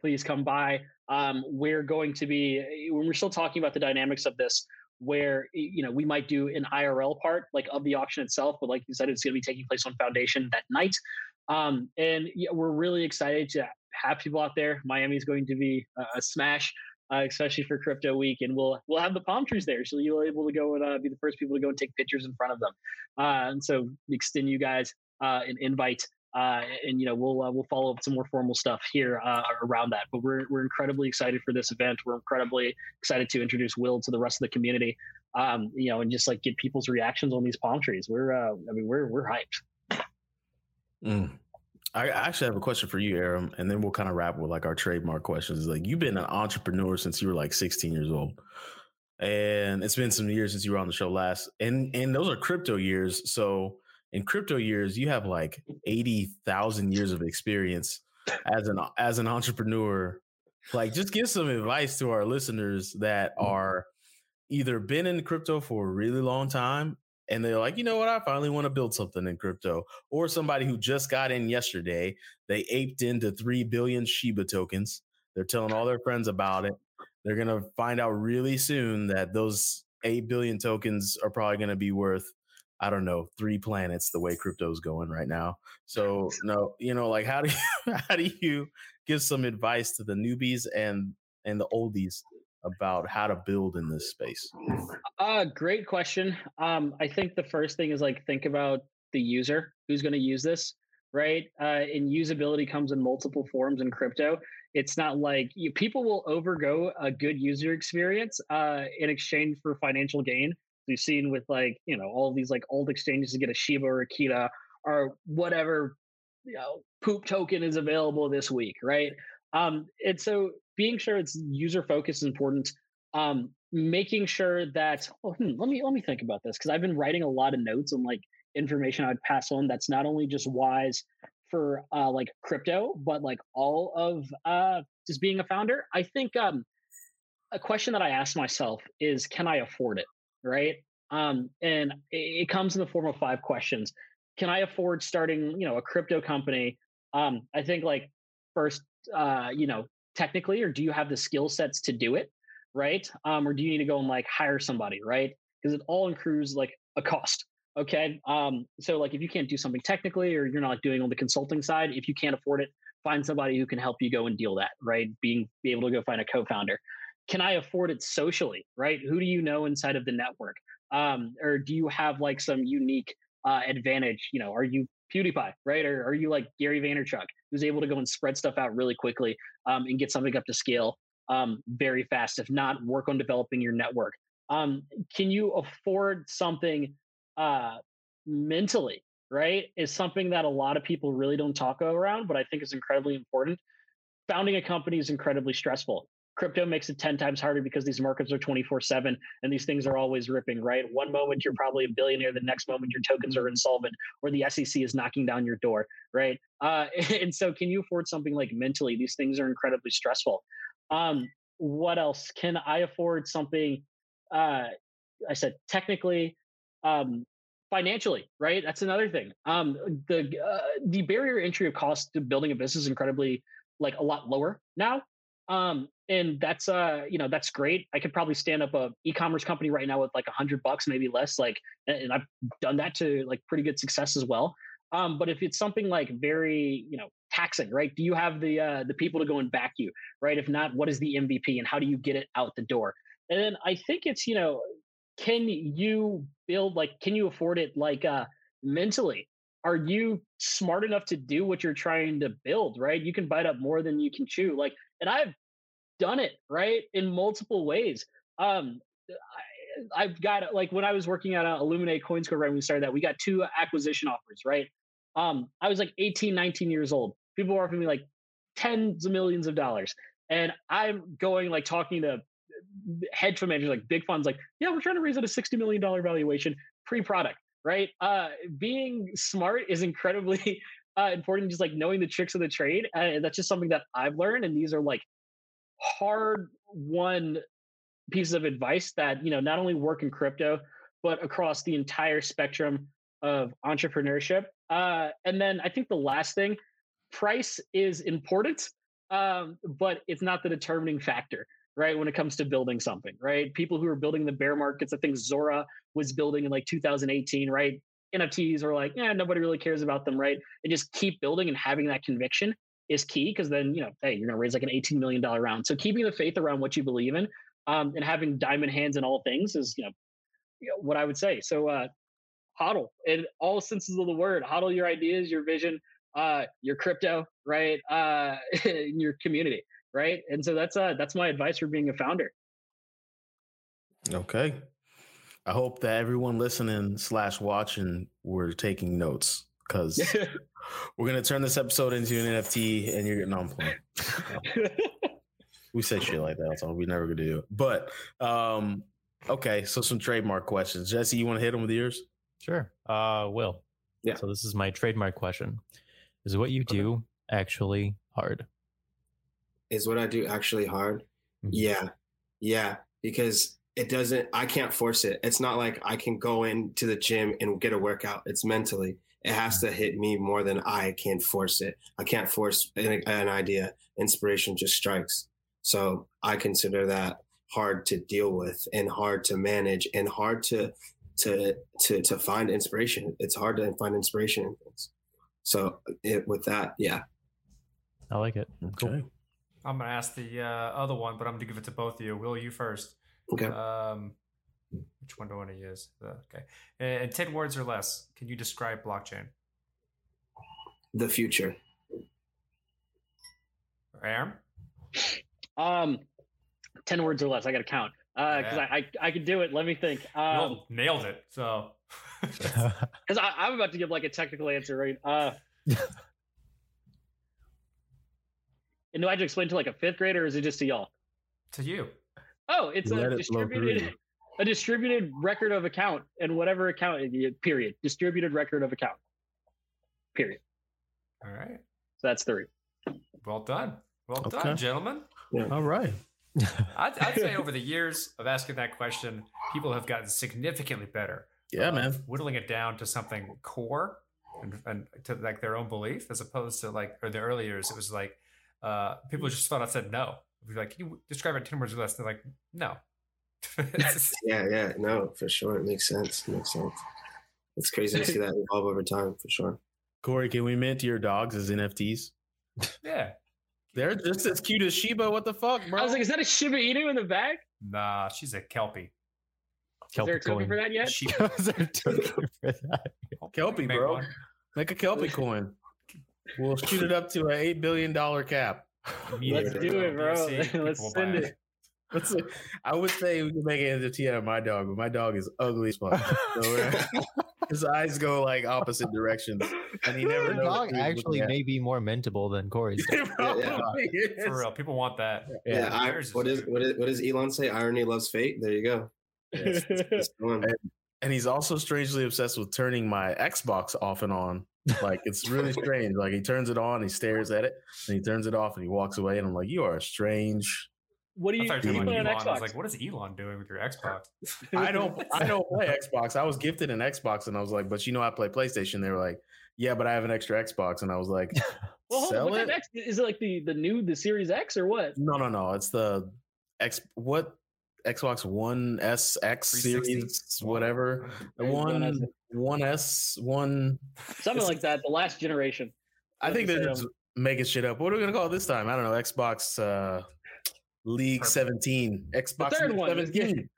please come by. Um, we're going to be, when we're still talking about the dynamics of this, where, you know, we might do an I R L part, like of the auction itself, but like you said, it's going to be taking place on Foundation that night. Um, and yeah, we're really excited to have people out there. Miami is going to be a smash, uh, especially for Crypto Week. And we'll, we'll have the palm trees there. So you'll be able to go and uh, be the first people to go and take pictures in front of them. Uh, and so extend you guys uh, an invite. Uh, and, you know, we'll uh, we'll follow up some more formal stuff here uh, around that. But we're we're incredibly excited for this event. We're incredibly excited to introduce Will to the rest of the community, um, you know, and just like get people's reactions on these palm trees. We're uh, I mean, we're we're hyped. Mm. I actually have a question for you, Aram, and then we'll kind of wrap with like our trademark questions. Like, you've been an entrepreneur since you were like sixteen years old. And it's been some years since you were on the show last. And and those are crypto years. So in crypto years, you have like eighty thousand years of experience as an as an entrepreneur. Like, just give some advice to our listeners that are either been in crypto for a really long time and they're like, you know what, I finally want to build something in crypto, or somebody who just got in yesterday. They aped into three billion Shiba tokens. They're telling all their friends about it. They're going to find out really soon that those eight billion tokens are probably going to be worth, I don't know, three planets the way crypto's going right now. So no, you know, like how do you, how do you give some advice to the newbies and, and the oldies about how to build in this space? Uh, great question. Um, I think the first thing is like, think about the user who's going to use this, right? Uh, and usability comes in multiple forms in crypto. It's not like you, people will overgo a good user experience uh, in exchange for financial gain. We've seen with like, you know, all these like old exchanges to get a Shiba or a Kita or whatever, you know, poop token is available this week, right? Um, and so being sure it's user focused is important. Um, making sure that, oh, hmm, let me let me think about this, because I've been writing a lot of notes and like information I would pass on that's not only just wise for uh, like crypto, but like all of uh, just being a founder. I think um, a question that I ask myself is, can I afford it? Right. Um, and it comes in the form of five questions. Can I afford starting, you know, a crypto company? Um, I think like first, uh, you know, technically, or do you have the skill sets to do it? Right. Um, or do you need to go and like hire somebody? Right. Because it all accrues like a cost. Okay. Um, so like if you can't do something technically, or you're not doing on the consulting side, if you can't afford it, find somebody who can help you go and deal that, right. Being be able to go find a co-founder. Can I afford it socially, right? Who do you know inside of the network? Um, or do you have like some unique uh, advantage? You know, are you PewDiePie, right? Or are you like Gary Vaynerchuk, who's able to go and spread stuff out really quickly um, and get something up to scale um, very fast? If not, work on developing your network. Um, can you afford something uh, mentally, right? Is something that a lot of people really don't talk around, but I think is incredibly important. Founding a company is incredibly stressful. Crypto makes it ten times harder because these markets are twenty-four seven and these things are always ripping, right? One moment you're probably a billionaire, the next moment your tokens are insolvent or the S E C is knocking down your door, right? Uh, and so can you afford something like mentally? These things are incredibly stressful. Um, what else? Can I afford something, uh, I said technically, um, financially, right? That's another thing. Um, the uh, the barrier entry of cost to building a business is incredibly, like a lot lower now. Um, and that's, uh, you know, that's great. I could probably stand up a e-commerce company right now with like a hundred bucks, maybe less, like, and I've done that to like pretty good success as well. Um, but if it's something like very, you know, taxing, right. Do you have the, uh, the people to go and back you, right? If not, what is the M V P and how do you get it out the door? And then I think it's, you know, can you build, like, can you afford it? Like, uh, mentally, are you smart enough to do what you're trying to build? Right. You can bite up more than you can chew. Like, and I've done it, right, in multiple ways. Um, I, I've got, like, when I was working at uh, Illuminate CoinScore, right, when we started that, we got two acquisition offers, right? Um, I was like eighteen, nineteen years old. People were offering me like tens of millions of dollars. And I'm going, like, talking to hedge fund managers, like big funds, like, yeah, we're trying to raise it a sixty million dollars valuation pre-product, right? Uh, being smart is incredibly uh, important, just like knowing the tricks of the trade. Uh, that's just something that I've learned. And these are like hard won pieces of advice that, you know, not only work in crypto, but across the entire spectrum of entrepreneurship. Uh, and then I think the last thing, price is important, um, but it's not the determining factor, right? When it comes to building something, right? People who are building the bear markets, I think Zora was building in like two thousand eighteen, right? N F Ts are like, yeah, nobody really cares about them, right? And just keep building and having that conviction is key, because then, you know, hey, you're going to raise like an eighteen million dollars round. So keeping the faith around what you believe in um, and having diamond hands in all things is, you know, you know what I would say. So uh, hodl in all senses of the word, hodl your ideas, your vision, uh, your crypto, right? Uh, in your community, right? And so that's uh, that's my advice for being a founder. Okay. I hope that everyone listening slash watching were taking notes, because we're going to turn this episode into an N F T and you're getting on play. We say shit like that. That's all. We never going to do it. But um, Okay, so some trademark questions. Jesse, you want to hit them with yours? Sure. Uh, Will. Yeah. So this is my trademark question. Is what you do okay. actually hard? Is what I do actually hard? Mm-hmm. Yeah. Yeah. Because it doesn't, I can't force it. It's not like I can go into the gym and get a workout. It's mentally. It has to hit me more than I can force it. I can't force an, an idea. Inspiration just strikes. So I consider that hard to deal with and hard to manage and hard to to to to find inspiration. It's hard to find inspiration in things. So it, with that, yeah. I like it. Cool. Okay. I'm going to ask the uh, other one, but I'm going to give it to both of you. Will, you first. Okay. Um, which one do I want to use? Okay. And ten words or less. Can you describe blockchain? The future. Aram? Um, ten words or less. I got to count. Uh, because yeah. I, I I could do it. Let me think. Um, no, nailed it. So. Because I'm about to give like a technical answer, right? Uh. And do I have to explain to like a fifth grader, or is it just to y'all? To you. Oh, it's Let a it distributed, a distributed record of account and whatever account. Period. Distributed record of account. Period. All right. So that's three. Well done. Well okay. done, gentlemen. Yeah. All right. I'd, I'd say over the years of asking that question, people have gotten significantly better. Yeah, uh, man. Whittling it down to something core and, and to like their own belief, as opposed to like, or the early years, it was like uh, people just thought I said no. We'd be like, can you describe it ten words or less? They're like, no. yeah, yeah, no, for sure. It makes sense. It makes sense. It's crazy to see that evolve over time, for sure. Corey, can we mint your dogs as N F Ts? Yeah. They're just as cute as Shiba. What the fuck, bro? I was like, is that a Shiba Inu in the bag? Nah, she's a Kelpie. Kelpie is there a token for that yet? Is there a token for that? Kelpie, bro. Make, Make a Kelpie coin. We'll shoot it up to an eight billion dollars cap. Let's do it, bro. Let's send it. Let's, I would say we can make an N F T out of my dog, but my dog is ugly as fuck. So his eyes go like opposite directions, and he never. Your dog actually may be more mentable than Corey's. yeah, yeah. For real, people want that. Yeah. yeah I, what is what is what does Elon say? Irony loves fate. There you go. Yeah, it's, it's fun. And, and he's also strangely obsessed with turning my Xbox off and on. Like, it's really strange. Like, he turns it on, he stares at it, and he turns it off, and he walks away. And I'm like, you are a strange. What do you do on Elon? Xbox? I was like, what is Elon doing with your Xbox? I don't I don't play Xbox. I was gifted an Xbox, and I was like, but you know, I play PlayStation. They were like, yeah, but I have an extra Xbox. And I was like, well, hold on, what X? Is it like the, the new, the Series X or what? No, no, no. It's the X, what? Xbox One S X series, whatever. The one, one S, one. Something like that. The last generation. I think they're just making shit up. What are we going to call it this time? I don't know. Xbox uh, League Perfect. seventeen. Xbox League one. seventeen.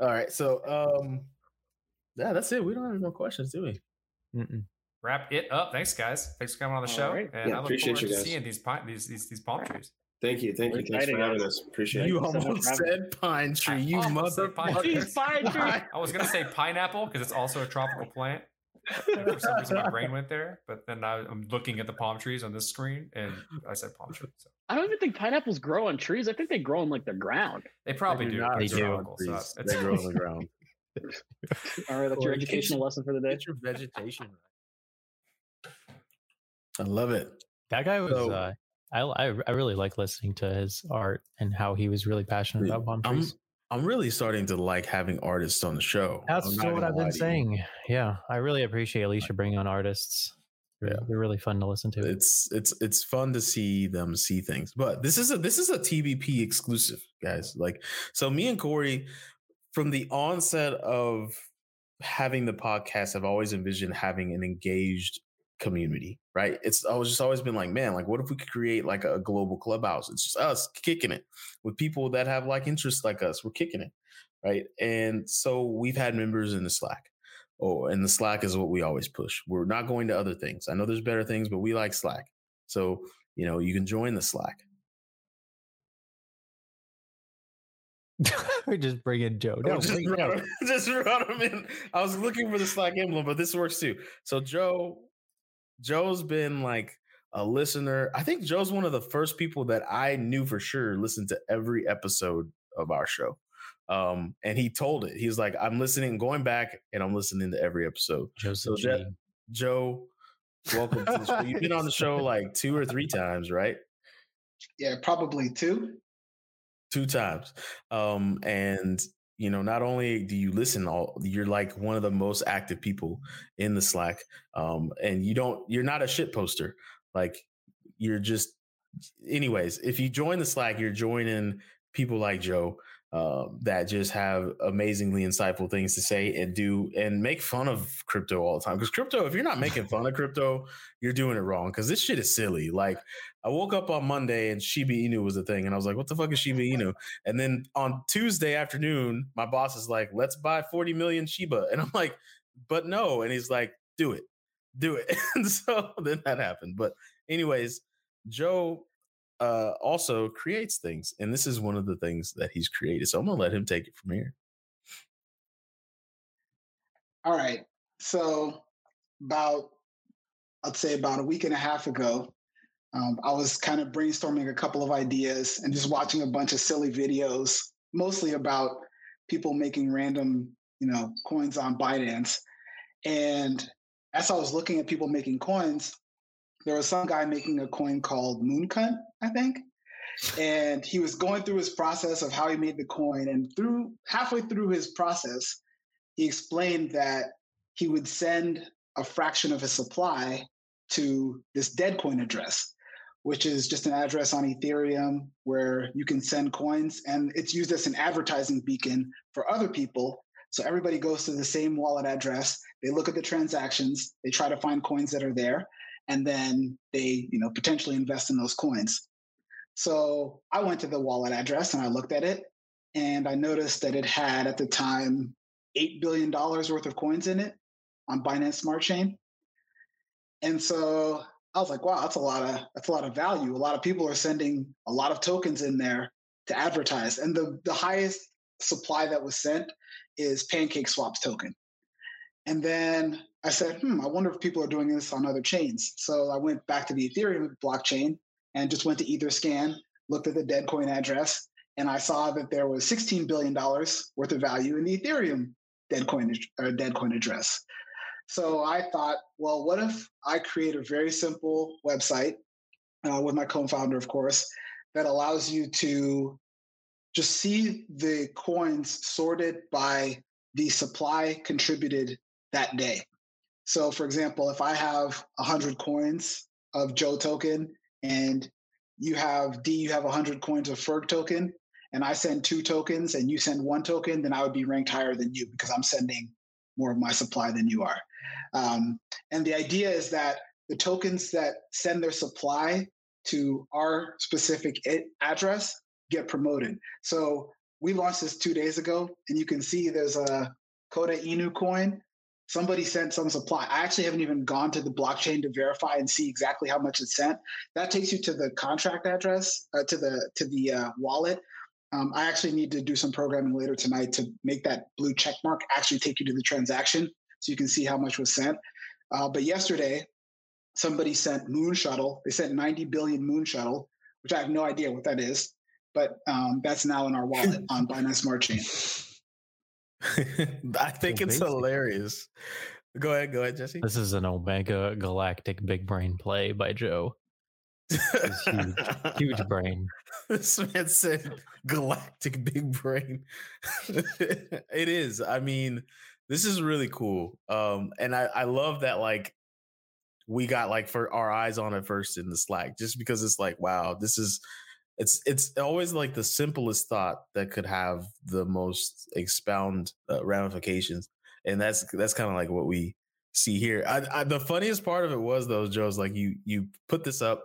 All right. So, um, yeah, that's it. We don't have no questions, do we? Mm-mm. Wrap it up. Thanks, guys. Thanks for coming on the show. Right. And yeah, I look forward to guys. seeing these, pine, these, these, these palm trees. Thank you, thank We're you. Thanks for having us. Appreciate you it. You almost so said pine tree. You mother pine tree. I was gonna say pineapple because it's also a tropical plant. And for some reason, my brain went there. But then I, I'm looking at the palm trees on this screen, and I said palm tree. So. I don't even think pineapples grow on trees. I think they grow on like the ground. They probably they do. do. Not they do. So they grow on the ground. All right, that's your educational lesson for the day. It's your vegetation. I love it. That guy was. So, uh, I, I really like listening to his art and how he was really passionate about palm trees. I'm, I'm really starting to like having artists on the show. That's still what I've been saying. Yeah, I really appreciate Alicia bringing on artists. Yeah, they're really fun to listen to. It's it's it's fun to see them see things. But this is a this is a T B P exclusive, guys. Like, so me and Corey, from the onset of having the podcast, have always envisioned having an engaged community, right? It's always just always been like, man, like what if we could create like a global clubhouse? It's just us kicking it with people that have like interests like us. We're kicking it, right? And so we've had members in the Slack. Oh, and the Slack is what we always push. We're not going to other things. I know there's better things, but we like Slack. So, you know, you can join the Slack. We just bring in Joe. No, oh, just, run, just run him in. I was looking for the Slack emblem, but this works too. So Joe Joe's been like a listener. I think Joe's one of the first people that I knew for sure listened to every episode of our show, Um, and he told it. He's like, I'm listening, going back, and I'm listening to every episode. Joseph so that, Joe, welcome to the show. You've been on the show like two or three times, right? Yeah, probably two. Two times. Um, and, you know, not only do you listen, all you're like one of the most active people in the Slack. Um, and you don't, you're not a shit poster. Like you're just, anyways, if you join the Slack, you're joining people like Joe uh, that just have amazingly insightful things to say and do and make fun of crypto all the time. Because crypto, if you're not making fun of crypto, you're doing it wrong, because this shit is silly. Like I woke up on Monday and Shiba Inu was a thing and I was like, what the fuck is Shiba Inu? And then on Tuesday afternoon, my boss is like, let's buy forty million Shiba. And I'm like, but no. And he's like, do it, do it. And so then that happened. But anyways, Joe uh, also creates things, and this is one of the things that he's created. So I'm going to let him take it from here. All right. So about, I'd say about a week and a half ago, um, I was kind of brainstorming a couple of ideas and just watching a bunch of silly videos, mostly about people making random, you know, coins on Binance. And as I was looking at people making coins, there was some guy making a coin called Moon Cunt, I think. And he was going through his process of how he made the coin. And through halfway through his process, he explained that he would send a fraction of his supply to this dead coin address, which is just an address on Ethereum where you can send coins. And it's used as an advertising beacon for other people. So everybody goes to the same wallet address. They look at the transactions. They try to find coins that are there. And then they, you know, potentially invest in those coins. So I went to the wallet address and I looked at it, and I noticed that it had at the time eight billion dollars worth of coins in it on Binance Smart Chain. And so I was like, wow, that's a lot of that's a lot of value. A lot of people are sending a lot of tokens in there to advertise. And the, the highest supply that was sent is Pancake Swap's token. And then I said, hmm, I wonder if people are doing this on other chains. So I went back to the Ethereum blockchain and just went to Etherscan, looked at the dead coin address, and I saw that there was sixteen billion dollars worth of value in the Ethereum dead coin, or dead coin address. So I thought, well, what if I create a very simple website uh, with my co-founder, of course, that allows you to just see the coins sorted by the supply contributed that day. So, for example, if I have one hundred coins of Joe token and you have D, you have one hundred coins of Ferg token, and I send two tokens and you send one token, then I would be ranked higher than you because I'm sending more of my supply than you are. Um, and the idea is that the tokens that send their supply to our specific address get promoted. So we launched this two days ago, and you can see there's a Koda Inu coin. Somebody sent some supply. I actually haven't even gone to the blockchain to verify and see exactly how much it's sent. That takes you to the contract address, uh, to the to the uh, wallet. Um, I actually need to do some programming later tonight to make that blue check mark actually take you to the transaction so you can see how much was sent. Uh, but yesterday, somebody sent Moon Shuttle. They sent ninety billion Moon Shuttle, which I have no idea what that is, but um, that's now in our wallet on Binance Smart Chain. I think it's hilarious. Go ahead, go ahead, Jesse. This is an Omega Galactic big brain play by Joe. Huge, huge brain. This man said galactic big brain. It is. I mean, this is really cool. Um, and I, I love that, like, we got like for our eyes on it first in the Slack, just because it's like, wow, this is It's it's always like the simplest thought that could have the most expound uh, ramifications, and that's that's kind of like what we see here. I, I, the funniest part of it was though, Joe's like you you put this up,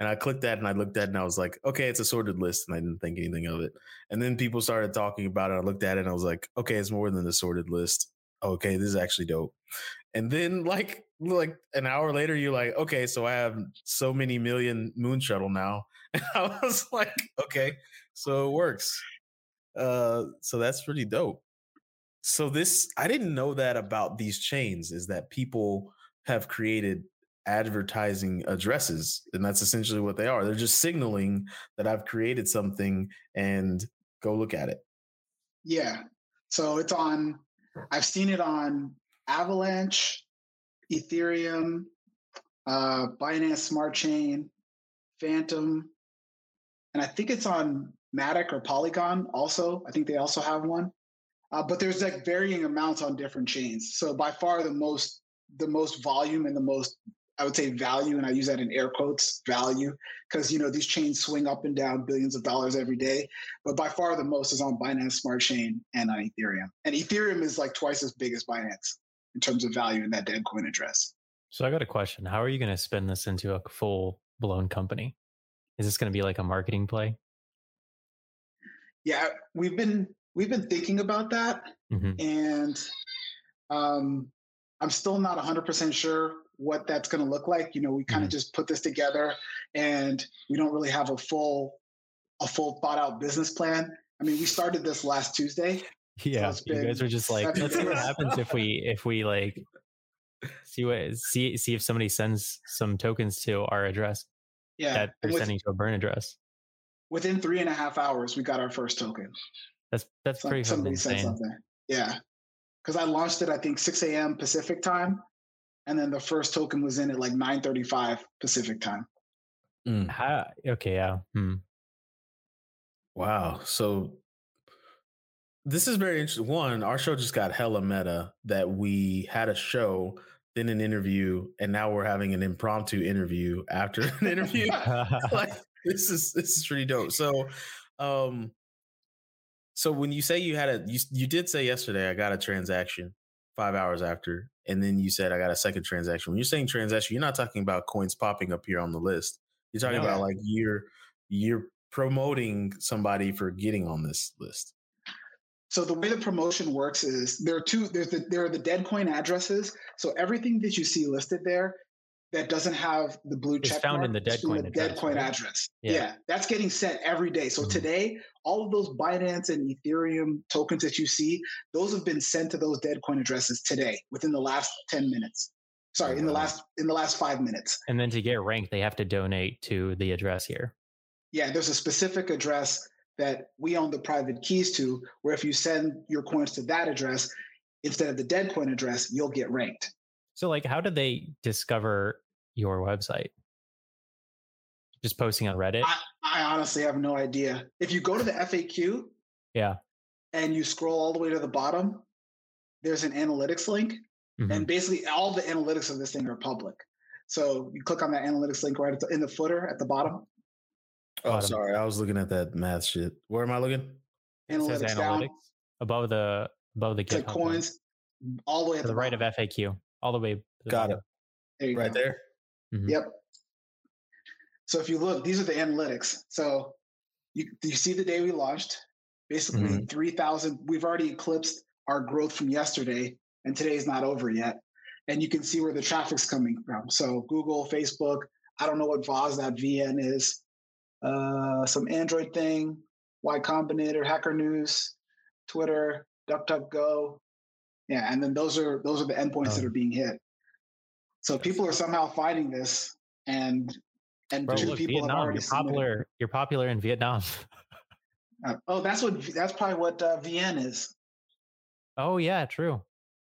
and I clicked that and I looked at it and I was like, okay, it's a sorted list, and I didn't think anything of it. And then people started talking about it. I looked at it and I was like, okay, it's more than a sorted list. Okay, this is actually dope. And then like like an hour later, you're like, okay, so I have so many million Moon Shuttle now. I was like, okay, so it works. Uh, so that's pretty dope. So this, I didn't know that about these chains, is that people have created advertising addresses, and that's essentially what they are. They're just signaling that I've created something and go look at it. Yeah. So it's on, I've seen it on Avalanche, Ethereum, uh, Binance Smart Chain, Phantom, and I think it's on Matic or Polygon also. I think they also have one. Uh, but there's like varying amounts on different chains. So by far the most, the most volume and the most, I would say value, and I use that in air quotes, value, because, you know, these chains swing up and down billions of dollars every day. But by far the most is on Binance Smart Chain and on Ethereum. And Ethereum is like twice as big as Binance in terms of value in that dead coin address. So I got a question. How are you going to spin this into a full blown company? Is this going to be like a marketing play? Yeah, we've been, we've been thinking about that. Mm-hmm. And um, I'm still not one hundred percent sure what that's going to look like. You know, we kind of mm-hmm. just put this together and we don't really have a full, a full thought out business plan. I mean, we started this last Tuesday. Yeah. So you guys were just like, let's see what happens if we, if we like see what, see, see if somebody sends some tokens to our address. Yeah. That they're with, sending to a burn address. Within three and a half hours, we got our first token. That's, that's so, pretty somebody insane. Said something. Yeah. Cause I launched it, I think six a.m. Pacific time. And then the first token was in at like nine thirty-five Pacific time. Mm. How, okay, yeah. Hmm. Wow. So this is very interesting. One, our show just got hella meta that we had a show, then an interview, and now we're having an impromptu interview after an interview. Like, this is this is pretty dope. So, um, so when you say you had a, you you did say yesterday, I got a transaction five hours after. And then you said, I got a second transaction. When you're saying transaction, you're not talking about coins popping up here on the list. You're talking yeah. about like you're, you're promoting somebody for getting on this list. So the way the promotion works is there are two, there's the, there are the dead coin addresses. So everything that you see listed there that doesn't have the blue it's check found mark, in the dead coin, the address, dead coin right? address. Yeah. yeah. That's getting sent every day. So mm-hmm. today, all of those Binance and Ethereum tokens that you see, those have been sent to those dead coin addresses today within the last ten minutes. Sorry, oh, in the last, in the last five minutes. And then to get ranked, they have to donate to the address here. Yeah. There's a specific address that we own the private keys to, where if you send your coins to that address, instead of the dead coin address, you'll get ranked. So like, how did they discover your website? Just posting on Reddit? I, I honestly have no idea. If you go to the F A Q yeah, and you scroll all the way to the bottom, there's an analytics link. Mm-hmm. And basically all the analytics of this thing are public. So you click on that analytics link right at the, in the footer at the bottom. Oh, bottom. Sorry. I was looking at that math shit. Where am I looking? Analytics, analytics down. Above the, above the it's like coins, line. All the way to at the, the right of F A Q. All the way. To the Got bottom. It. There you right go. There? Mm-hmm. Yep. So if you look, these are the analytics. So you, you see the day we launched, basically mm-hmm. three thousand. We've already eclipsed our growth from yesterday, and today is not over yet. And you can see where the traffic's coming from. So Google, Facebook, I don't know what Voz dot v n is, uh, some Android thing, Y Combinator, Hacker News, Twitter, DuckDuckGo. Yeah, and then those are those are the endpoints oh. that are being hit. So people are somehow finding this, and and Bro, two look, people Vietnam, have already you're popular. It. You're popular in Vietnam. uh, oh, that's what that's probably what uh, V N is. Oh yeah, true,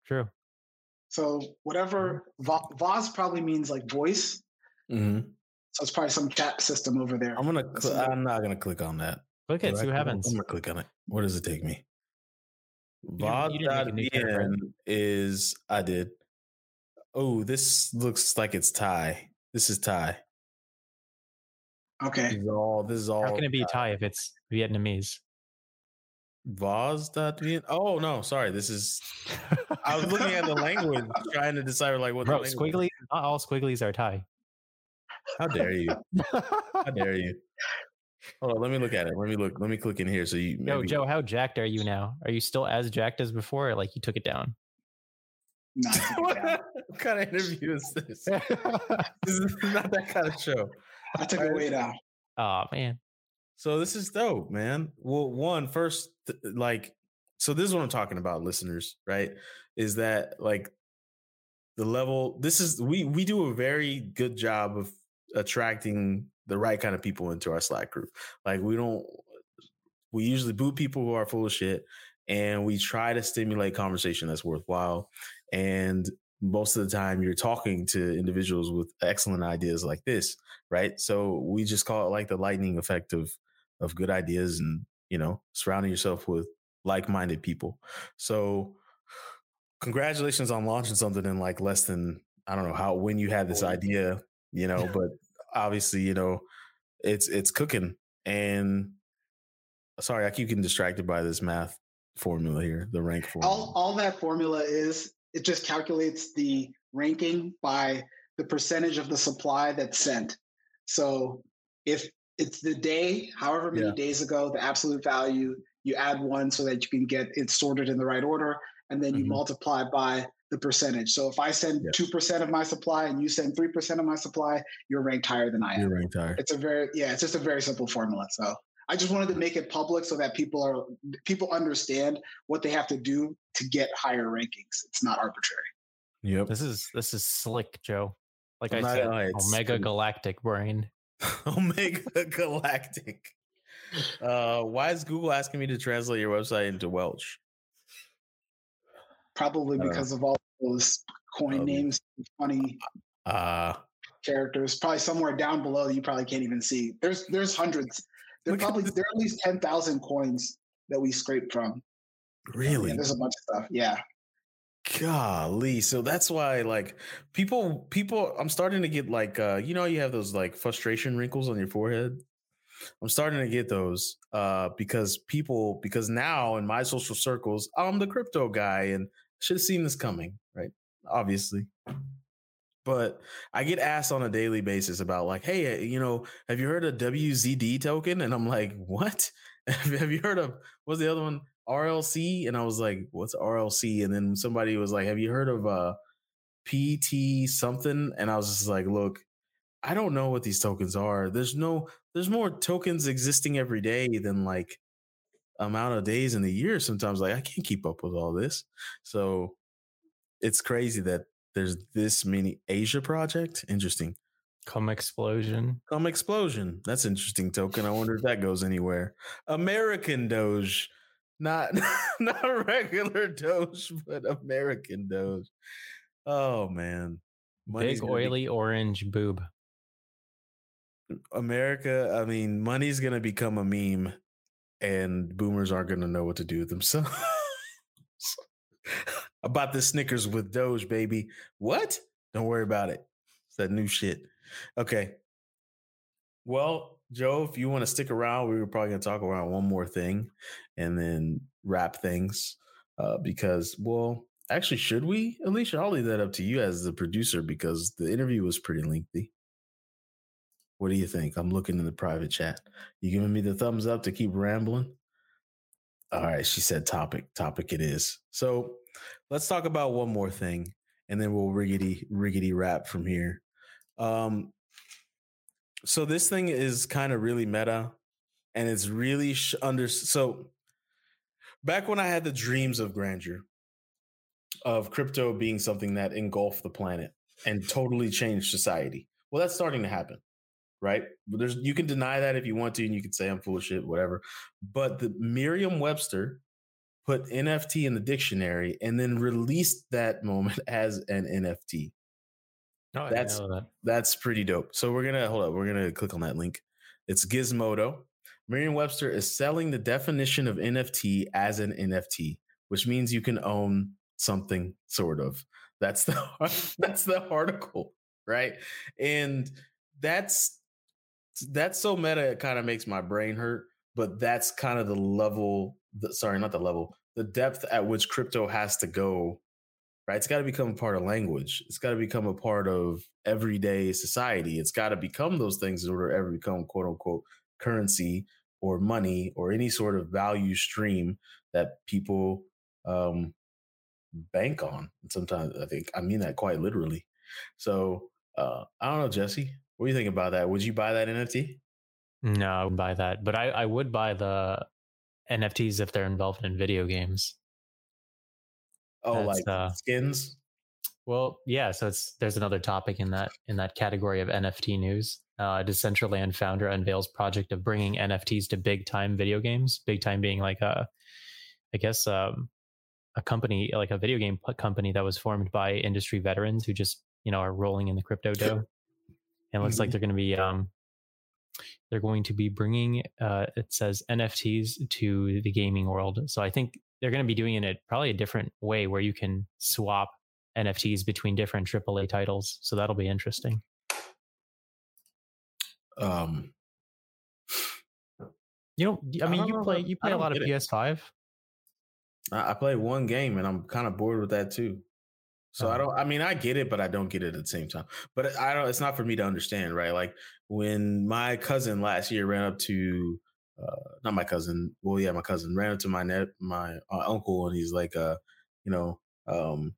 true. So whatever vo- Voz probably means like voice. Mm-hmm. So it's probably some chat system over there. I'm gonna. Cl- I'm not gonna click on that. Click it. So see what happens. I'm gonna click on it. Where does it take me? Voz dot v n is I did. Oh, this looks like it's Thai. This is Thai. Okay. This is all. This is all. How can it be Thai if it's Vietnamese? Voz dot v n. Oh no, sorry. This is. I was looking at the language, trying to decipher like what. Bro, the squiggly. Is. Not all squigglies are Thai. How dare you? How dare you? Hold on, let me look at it. Let me look. Let me click in here. So you, maybe... Yo, Joe, how jacked are you now? Are you still as jacked as before? Or like you took it down? No. What kind of interview is this? This is not that kind of show. I took it way down. Oh man. So this is dope, man. Well, one first, like, so this is what I'm talking about, listeners. Right? Is that like the level? This is we we do a very good job of attracting the right kind of people into our Slack group. Like we don't, we usually boot people who are full of shit and we try to stimulate conversation that's worthwhile. And most of the time you're talking to individuals with excellent ideas like this, right? So we just call it like the lightning effect of, of good ideas and, you know, surrounding yourself with like-minded people. So congratulations on launching something in like less than, I don't know how, when you had this idea, you know, but obviously, you know, it's, it's cooking. And sorry, I keep getting distracted by this math formula here, the rank formula. All, all that formula is, it just calculates the ranking by the percentage of the supply that's sent. So if it's the day, however many yeah. days ago, the absolute value, you add one so that you can get it sorted in the right order, and then mm-hmm. you multiply by the percentage. So if I send yeah. two percent of my supply and you send three percent of my supply, you're ranked higher than I am. You're ranked higher. It's a very, yeah, it's just a very simple formula. So I just wanted to make it public so that people are people understand what they have to do to get higher rankings. It's not arbitrary. Yep. This is this is slick, Joe. Like I said, Omega Galactic brain. Omega Galactic. Uh, why is Google asking me to translate your website into Welsh? Probably because uh, of all those coin um, names, funny uh, characters. Probably somewhere down below that you probably can't even see. There's there's hundreds. There probably there are at least ten thousand coins that we scrape from. Really? Yeah, there's a bunch of stuff. Yeah. Golly. So that's why, like, people, people, I'm starting to get like, uh, you know, you have those like frustration wrinkles on your forehead. I'm starting to get those uh, because people, because now in my social circles, I'm the crypto guy and should have seen this coming, right? Obviously. But I get asked on a daily basis about like, hey, you know, have you heard of W Z D token? And I'm like, what? Have you heard of, what's the other one? R L C? And I was like, what's R L C? And then somebody was like, have you heard of uh, P T something? And I was just like, look, I don't know what these tokens are. There's no, there's more tokens existing every day than like amount of days in the year. Sometimes like I can't keep up with all this. So it's crazy that there's this many Asia project. Interesting. Come explosion. Come explosion. That's an interesting token. I wonder if that goes anywhere. American Doge. Not not regular Doge, but American Doge. Oh man, money's big oily be- orange boob. America. I mean, money's gonna become a meme, and boomers aren't gonna know what to do with themselves. I bought the Snickers with Doge, baby. What? Don't worry about it. It's that new shit. Okay. Well, Joe, if you want to stick around, we were probably going to talk around one more thing and then wrap things uh, because, well, actually, should we? Alicia, I'll leave that up to you as the producer because the interview was pretty lengthy. What do you think? I'm looking in the private chat. You giving me the thumbs up to keep rambling? All right. She said topic. Topic it is. So let's talk about one more thing and then we'll riggedy, riggedy wrap from here. Um, So this thing is kind of really meta and it's really sh- under. So back when I had the dreams of grandeur of crypto being something that engulfed the planet and totally changed society. Well, that's starting to happen, right? But there's, you can deny that if you want to, and you can say I'm full of shit, whatever. But the Merriam-Webster put N F T in the dictionary and then released that moment as an N F T. No, that's that. that's pretty dope. So we're gonna hold up. We're gonna click on that link. It's Gizmodo. Merriam-Webster is selling the definition of N F T as an N F T, which means you can own something, sort of. That's the that's the article, right? And that's that's so meta. It kind of makes my brain hurt. But that's kind of the level. The, sorry, not the level. The depth at which crypto has to go. Right? It's got to become a part of language. It's got to become a part of everyday society. It's got to become those things in order to ever become quote unquote currency or money or any sort of value stream that people um, bank on. And sometimes I think I mean that quite literally. So uh, I don't know, Jesse, what do you think about that? Would you buy that N F T? No, I wouldn't buy that, but I, I would buy the N F Ts if they're involved in video games. Oh, that's, like uh, skins? Well, yeah. So it's there's another topic in that in that category of N F T news. Uh, Decentraland founder unveils project of bringing N F Ts to big time video games. Big time being like a I guess, um, a company, like a video game company that was formed by industry veterans who just, you know, are rolling in the crypto dough. And it looks mm-hmm. like they're going to be, um, they're going to be bringing, uh, it says N F Ts to the gaming world. So I think they're going to be doing it in a, probably a different way where you can swap N F Ts between different triple A titles. So that'll be interesting. Um, you know, I mean, I you play, you play a lot of P S five. I play one game and I'm kind of bored with that too. So oh. I don't, I mean, I get it, but I don't get it at the same time, but I don't, it's not for me to understand, right? Like when my cousin last year ran up to, uh, not my cousin. Well, yeah, my cousin ran up to my net, my uh, uncle, and he's like, uh, you know, um,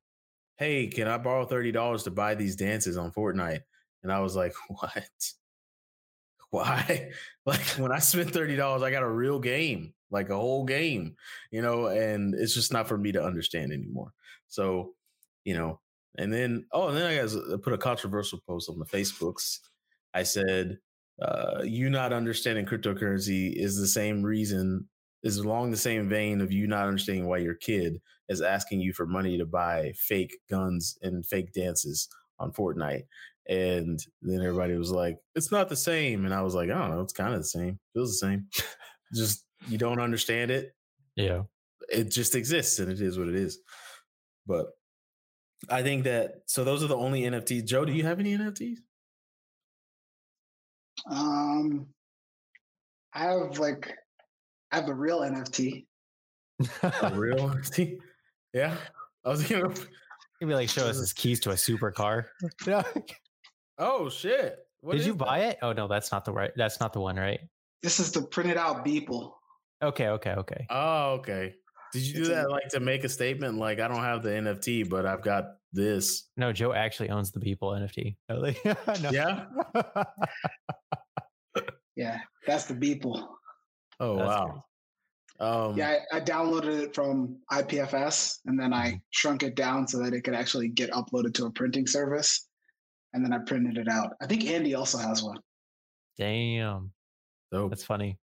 hey, can I borrow thirty dollars to buy these dances on Fortnite? And I was like, what? Why? Like when I spent thirty dollars, I got a real game, like a whole game, you know, and it's just not for me to understand anymore. So, you know, and then, oh, and then I guys put a controversial post on the Facebooks. I said, uh, you not understanding cryptocurrency is the same reason, is along the same vein of you not understanding why your kid is asking you for money to buy fake guns and fake dances on Fortnite. And then everybody was like, it's not the same. And I was like, I don't know. It's kind of the same. Feels the same. Just, you don't understand it. Yeah. It just exists and it is what it is. But I think that, so those are the only N F Ts. Joe, do you have any N F Ts? Um, I have like, I have a real N F T. A real N F T? Yeah. I was going to be like, show us his keys to a supercar. Oh shit. What did you buy that? It? Oh no, that's not the right. That's not the one, right? This is the printed out Beeple. Okay, okay, okay. Oh, okay. Did you do it's that a- like to make a statement like I don't have the N F T, but I've got this? No, Joe actually owns the Beeple N F T. Yeah. Yeah, that's the Beeple. Oh, that's wow. Um, yeah, I, I downloaded it from I P F S and then I shrunk it down so that it could actually get uploaded to a printing service. And then I printed it out. I think Andy also has one. Damn. Dope. That's funny.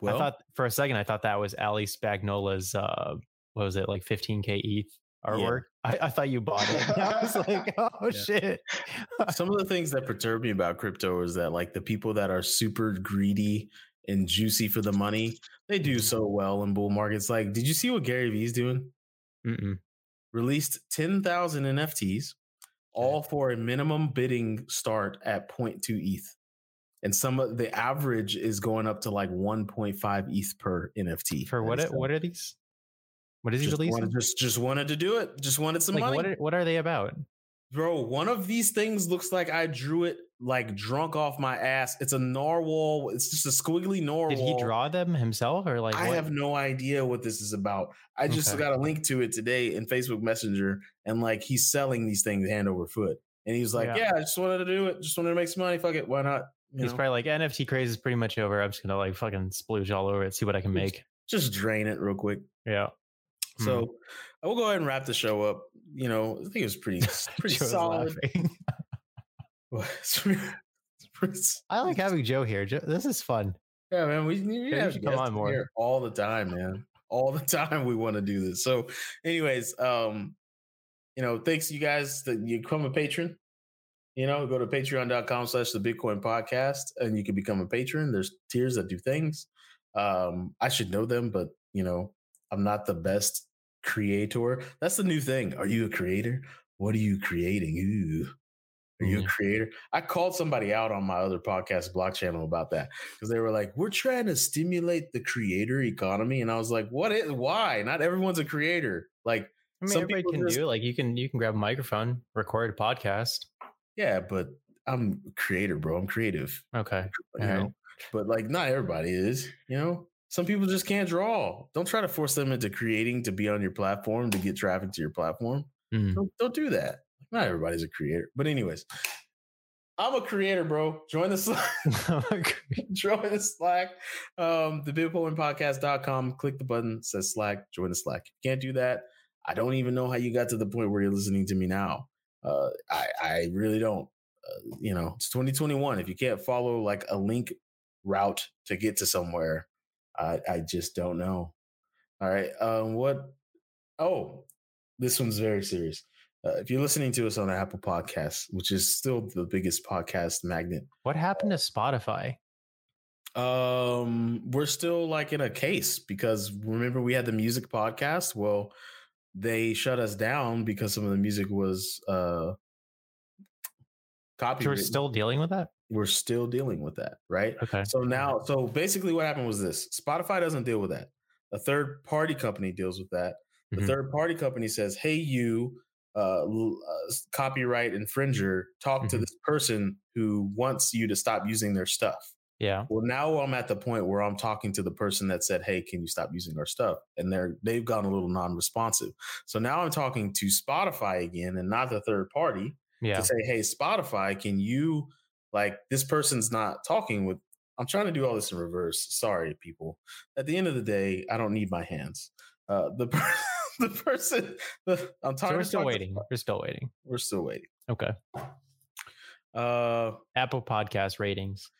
Well, I thought for a second, I thought that was Ali Spagnola's, uh, what was it, like fifteen K E T H artwork? Yeah. I, I thought you bought it. I was like, oh, yeah. Shit. Some of the things that perturb me about crypto is that, like, the people that are super greedy and juicy for the money, they do so well in bull markets. Like, did you see what Gary Vee's doing? Mm-mm. Released ten thousand N F Ts. All for a minimum bidding start at zero point two E T H. And some of the average is going up to like one point five E T H per N F T. For what? It, what are these? What is he just releasing? Wanted, just, just wanted to do it. Just wanted some like, money. What are, what are they about? Bro, one of these things looks like I drew it like drunk off my ass. It's a narwhal. It's just a squiggly narwhal. Did he draw them himself or like? I what? have no idea what this is about. I just okay. got a link to it today in Facebook Messenger. And like he's selling these things hand over foot. And he was like, yeah. yeah, I just wanted to do it. Just wanted to make some money. Fuck it. Why not? You he's know? Probably like, N F T craze is pretty much over. I'm just going to like fucking splooge all over it. See what I can make. Just drain it real quick. Yeah. So mm. we'll go ahead and wrap the show up. You know, I think it was pretty, pretty solid. it's pretty, it's pretty, I like having Joe here. Joe, this is fun. Yeah, man. We, we have to come on more here all the time, man. All the time we want to do this. So anyways, um, you know, thanks you guys that you become a patron. You know, go to patreon.com slash the Bitcoin podcast and you can become a patron. There's tiers that do things. Um, I should know them, but you know, I'm not the best creator. That's the new thing. Are you a creator? What are you creating? Ooh. Are you a creator? I called somebody out on my other podcast, Block Channel, about that because they were like, we're trying to stimulate the creator economy. And I was like, what is why? Not everyone's a creator. Like, I mean, everybody can just do like you can you can grab a microphone, record a podcast. Yeah, but I'm a creator, bro. I'm creative. Okay. You know? Right. But like not everybody is, you know. Some people just can't draw. Don't try to force them into creating to be on your platform to get traffic to your platform. Mm-hmm. Don't, don't do that. Not everybody's a creator. But anyways, I'm a creator, bro. Join the Slack. Join the Slack. Um, the bitcoin podcast dot com. Click the button. It says Slack. Join the Slack. If you can't do that, I don't even know how you got to the point where you're listening to me now. Uh, I, I really don't. Uh, you know, it's twenty twenty-one. If you can't follow like a link route to get to somewhere, I, I just don't know. All right. Um, what? Oh, this one's very serious. Uh, if you're listening to us on the Apple Podcasts, which is still the biggest podcast magnet. What happened to Spotify? Um, we're still like in a case because remember we had the music podcast. Well, they shut us down because some of the music was uh, copyrighted. So we're still dealing with that? We're still dealing with that, right? Okay. So now, so basically what happened was this. Spotify doesn't deal with that. A third party company deals with that. The mm-hmm. third party company says, hey, you uh, uh, copyright infringer, talk mm-hmm. to this person who wants you to stop using their stuff. Yeah. Well, now I'm at the point where I'm talking to the person that said, hey, can you stop using our stuff? And they're, they've gone a little non-responsive. So now I'm talking to Spotify again and not the third party yeah. to say, hey, Spotify, can you, like, this person's not talking with, I'm trying to do all this in reverse. Sorry, people. At the end of the day, I don't need my hands. Uh, the, per- the person, the, I'm tired. So we're still waiting. We're still waiting. We're still waiting. Okay. Uh, Apple Podcast ratings.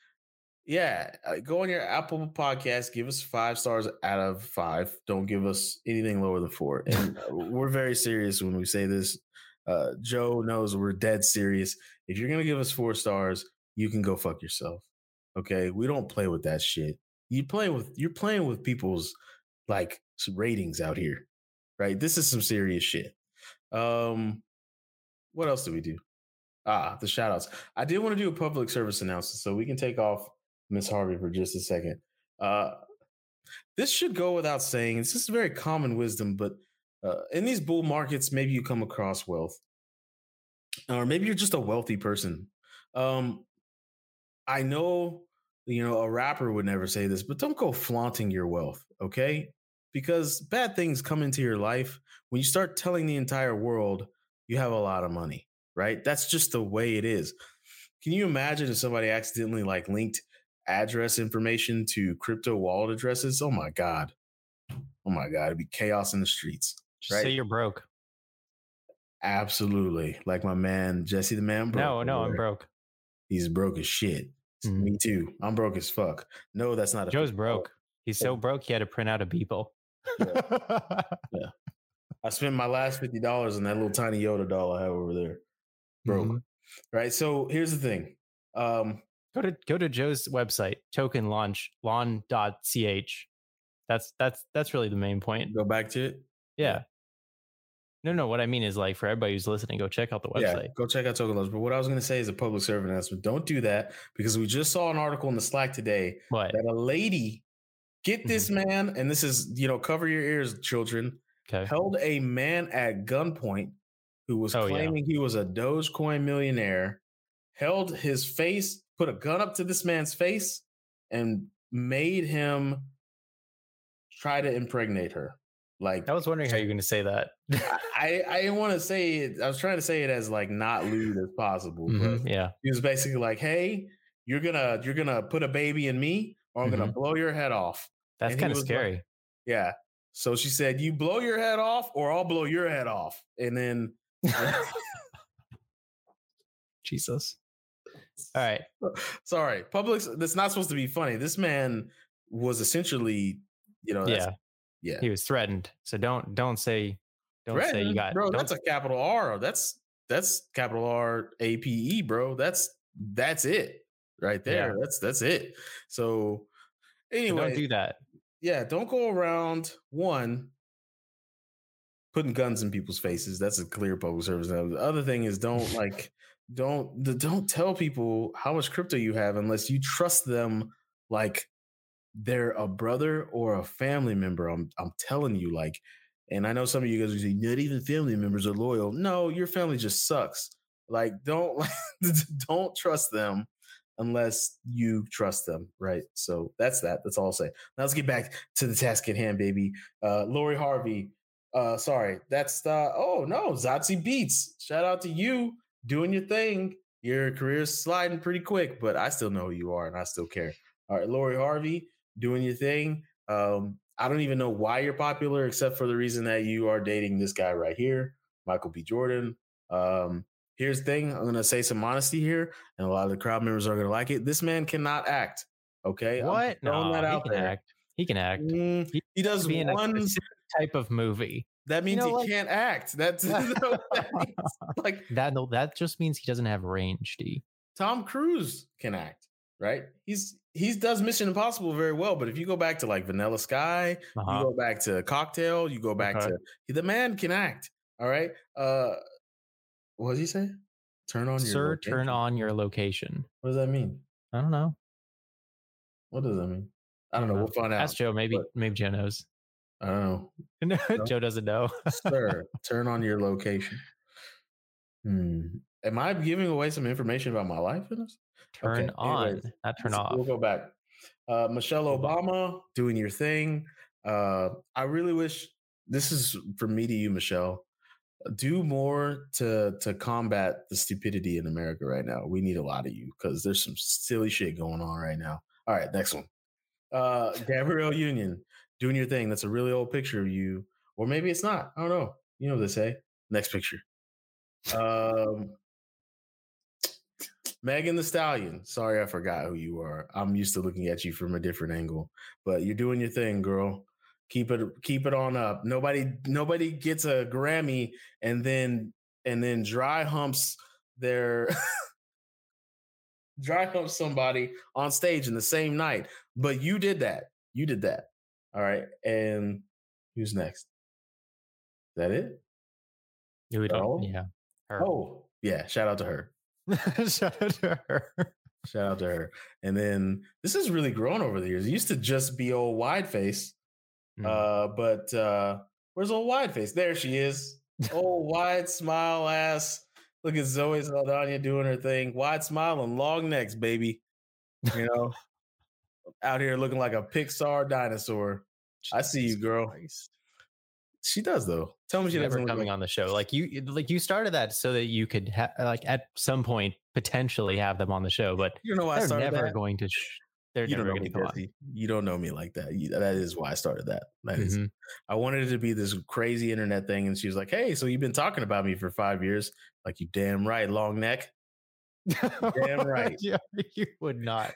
Yeah, go on your Apple Podcast. Give us five stars out of five. Don't give us anything lower than four. And we're very serious when we say this. Uh, Joe knows we're dead serious. If you're gonna give us four stars, you can go fuck yourself. Okay, we don't play with that shit. You play with you're playing with people's like ratings out here, right? This is some serious shit. Um, what else do we do? Ah, the shout outs. I did want to do a public service announcement, so we can take off Miss Harvey for just a second. Uh, this should go without saying. This is very common wisdom, but uh, in these bull markets, maybe you come across wealth, or maybe you're just a wealthy person. Um, I know, you know, a rapper would never say this, but don't go flaunting your wealth, okay? Because bad things come into your life when you start telling the entire world you have a lot of money, right? That's just the way it is. Can you imagine if somebody accidentally like linked address information to crypto wallet addresses? Oh my god! Oh my god! It'd be chaos in the streets. Just right? Say you're broke. Absolutely, like my man Jesse, the man. Broke no, no, I'm broke. He's broke as shit. Mm-hmm. Me too. I'm broke as fuck. No, that's not. A Joe's broke. broke. He's so broke he had to print out a Beeple. Yeah. yeah. I spent my last fifty dollars on that little tiny Yoda doll I have over there. Broke. Mm-hmm. Right. So here's the thing. Um, Go to go to Joe's website, token launch, lawn dot c h. That's that's that's really the main point. Go back to it. Yeah. No, no. What I mean is, like, for everybody who's listening, go check out the website. Yeah, go check out token launch. But what I was going to say is a public service announcement. Don't do that because we just saw an article in the Slack today what? that a lady, get this mm-hmm. man, and this is, you know, cover your ears, children, okay. held a man at gunpoint who was oh, claiming yeah. he was a Dogecoin millionaire, held his face. Put a gun up to this man's face and made him try to impregnate her. Like, I was wondering how you're going to say that. I, I didn't want to say it. I was trying to say it as like not lewd as possible. Mm-hmm, but yeah. He was basically like, hey, you're going to, you're going to put a baby in me or I'm mm-hmm. going to blow your head off. That's kind of scary. Like, yeah. So she said, you blow your head off or I'll blow your head off. And then. Jesus. All right. Sorry. Public. That's not supposed to be funny. This man was essentially, you know, that's, yeah. yeah. He was threatened. So don't, don't say, don't threatened? say you got, bro, that's a capital R. That's, that's capital R A P E, bro. That's, that's it right there. Yeah. That's, that's it. So anyway, don't do that. Yeah. Don't go around one putting guns in people's faces. That's a clear public service. Now, the other thing is don't like, Don't the, don't tell people how much crypto you have unless you trust them like they're a brother or a family member. I'm I'm telling you, like, and I know some of you guys are saying not even family members are loyal. No, your family just sucks. Like, don't don't trust them unless you trust them, right? So that's that. That's all I'll say. Now let's get back to the task at hand, baby. Uh, Lori Harvey. Uh, sorry, that's the oh no, Zazi Beats. Shout out to you. Doing your thing, your career's sliding pretty quick, but I still know who you are and I still care. All right, Lori Harvey, doing your thing. Um, I don't even know why you're popular except for the reason that you are dating this guy right here, Michael B. Jordan. Um, here's the thing. I'm going to say some honesty here, and a lot of the crowd members are going to like it. This man cannot act, okay? What? No, he can act. He can act. Mm, he, he does be one in a type of movie. That means you know, he like, can't act. That's that means. Like that. No, that just means he doesn't have range. D. Tom Cruise can act, right? He's he does Mission Impossible very well. But if you go back to like Vanilla Sky, uh-huh. you go back to Cocktail, you go back okay. to the man can act. All right. Uh, what did he say? Turn on your sir. Location. Turn on your location. What does that mean? I don't know. What does that mean? I don't know. We'll find out. Ask Joe. Maybe but, maybe Joe knows. I don't know. No, Joe doesn't know. Sir, turn on your location. Hmm. Am I giving away some information about my life in this? Turn okay, on, anyways, not turn off. We'll go back. Uh, Michelle Obama, doing your thing. Uh, I really wish, this is from me to you, Michelle, do more to, to combat the stupidity in America right now. We need a lot of you because there's some silly shit going on right now. All right, next one. Uh, Gabrielle Union. Doing your thing. That's a really old picture of you. Or maybe it's not. I don't know. You know what they say. Next picture. Um, Megan Thee Stallion. Sorry, I forgot who you are. I'm used to looking at you from a different angle. But you're doing your thing, girl. Keep it keep it on up. Nobody nobody gets a Grammy and then and then dry humps their dry humps somebody on stage in the same night. But you did that. You did that. All right, and who's next? Is that it? Yeah, we don't, yeah. Her. Oh, yeah. Shout out to her. Shout out to her. Shout out to her. And then this has really grown over the years. It used to just be old wide face. Mm. Uh, but uh, where's old wide face? There she is. Old wide smile ass. Look at Zoe Saldana doing her thing. Wide smile and long necks, baby. You know? Out here looking like a Pixar dinosaur. Jesus I see you, girl. Christ. She does though. Tell me she never coming like- on the show. Like you, like you started that so that you could ha- like at some point potentially have them on the show. But you know why I started never that? Going to. Sh- they're you never going to come on. You don't know me like that. You, that is why I started that. That mm-hmm. is. I wanted it to be this crazy internet thing, and she was like, "Hey, so you've been talking about me for five years? Like you damn right, long neck. Damn right. Yeah, you would not."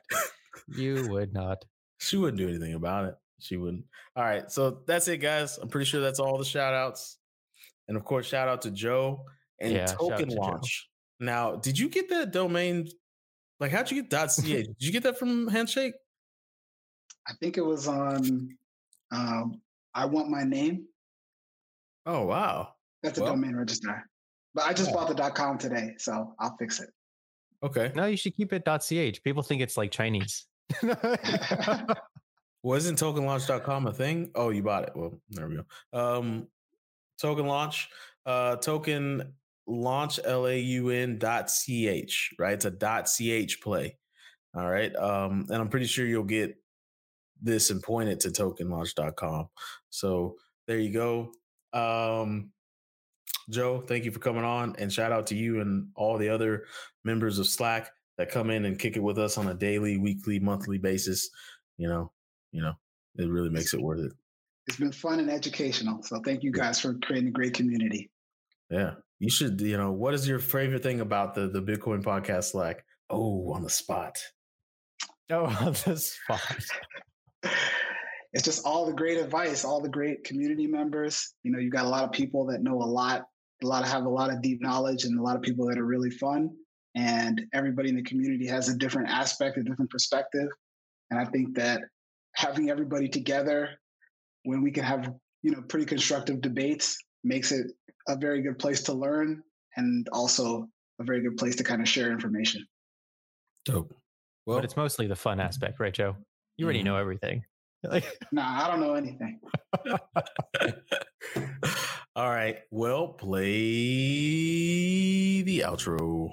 You would not. She wouldn't do anything about it. She wouldn't. All right. So that's it, guys. I'm pretty sure that's all the shout outs. And of course, shout out to Joe and yeah, token launch. To now, did you get that domain? Like, how'd you get .ca? Did you get that from Handshake? I think it was on um, I Want My Name. Oh, wow. That's a well, domain registrar. But I just yeah. bought the .com today, so I'll fix it. Okay. No, you should keep it .ch. People think it's like Chinese. Wasn't token launch dot com a thing? Oh, you bought it. Well, there we go. Um, token launch, uh, token launch, L A U N dot C H, right? It's a dot C H play. All right. Um, and I'm pretty sure you'll get this and point it to token launch dot com. So there you go. Um, Joe, thank you for coming on, and shout out to you and all the other members of Slack that come in and kick it with us on a daily, weekly, monthly basis. You know, you know, it really makes it worth it. It's been fun and educational. So thank you guys for creating a great community. Yeah. You should, you know, what is your favorite thing about the, the Bitcoin podcast Slack? Oh, on the spot. Oh, on the spot. It's just all the great advice, all the great community members. You know, you got a lot of people that know a lot. A lot of have a lot of deep knowledge and a lot of people that are really fun, and everybody in the community has a different aspect, a different perspective. And I think that having everybody together when we can have, you know, pretty constructive debates makes it a very good place to learn and also a very good place to kind of share information. Dope. Well, but it's mostly the fun aspect, right, Joe? You already mm-hmm. know everything. Like, nah, I don't know anything. All right. Well, play the outro.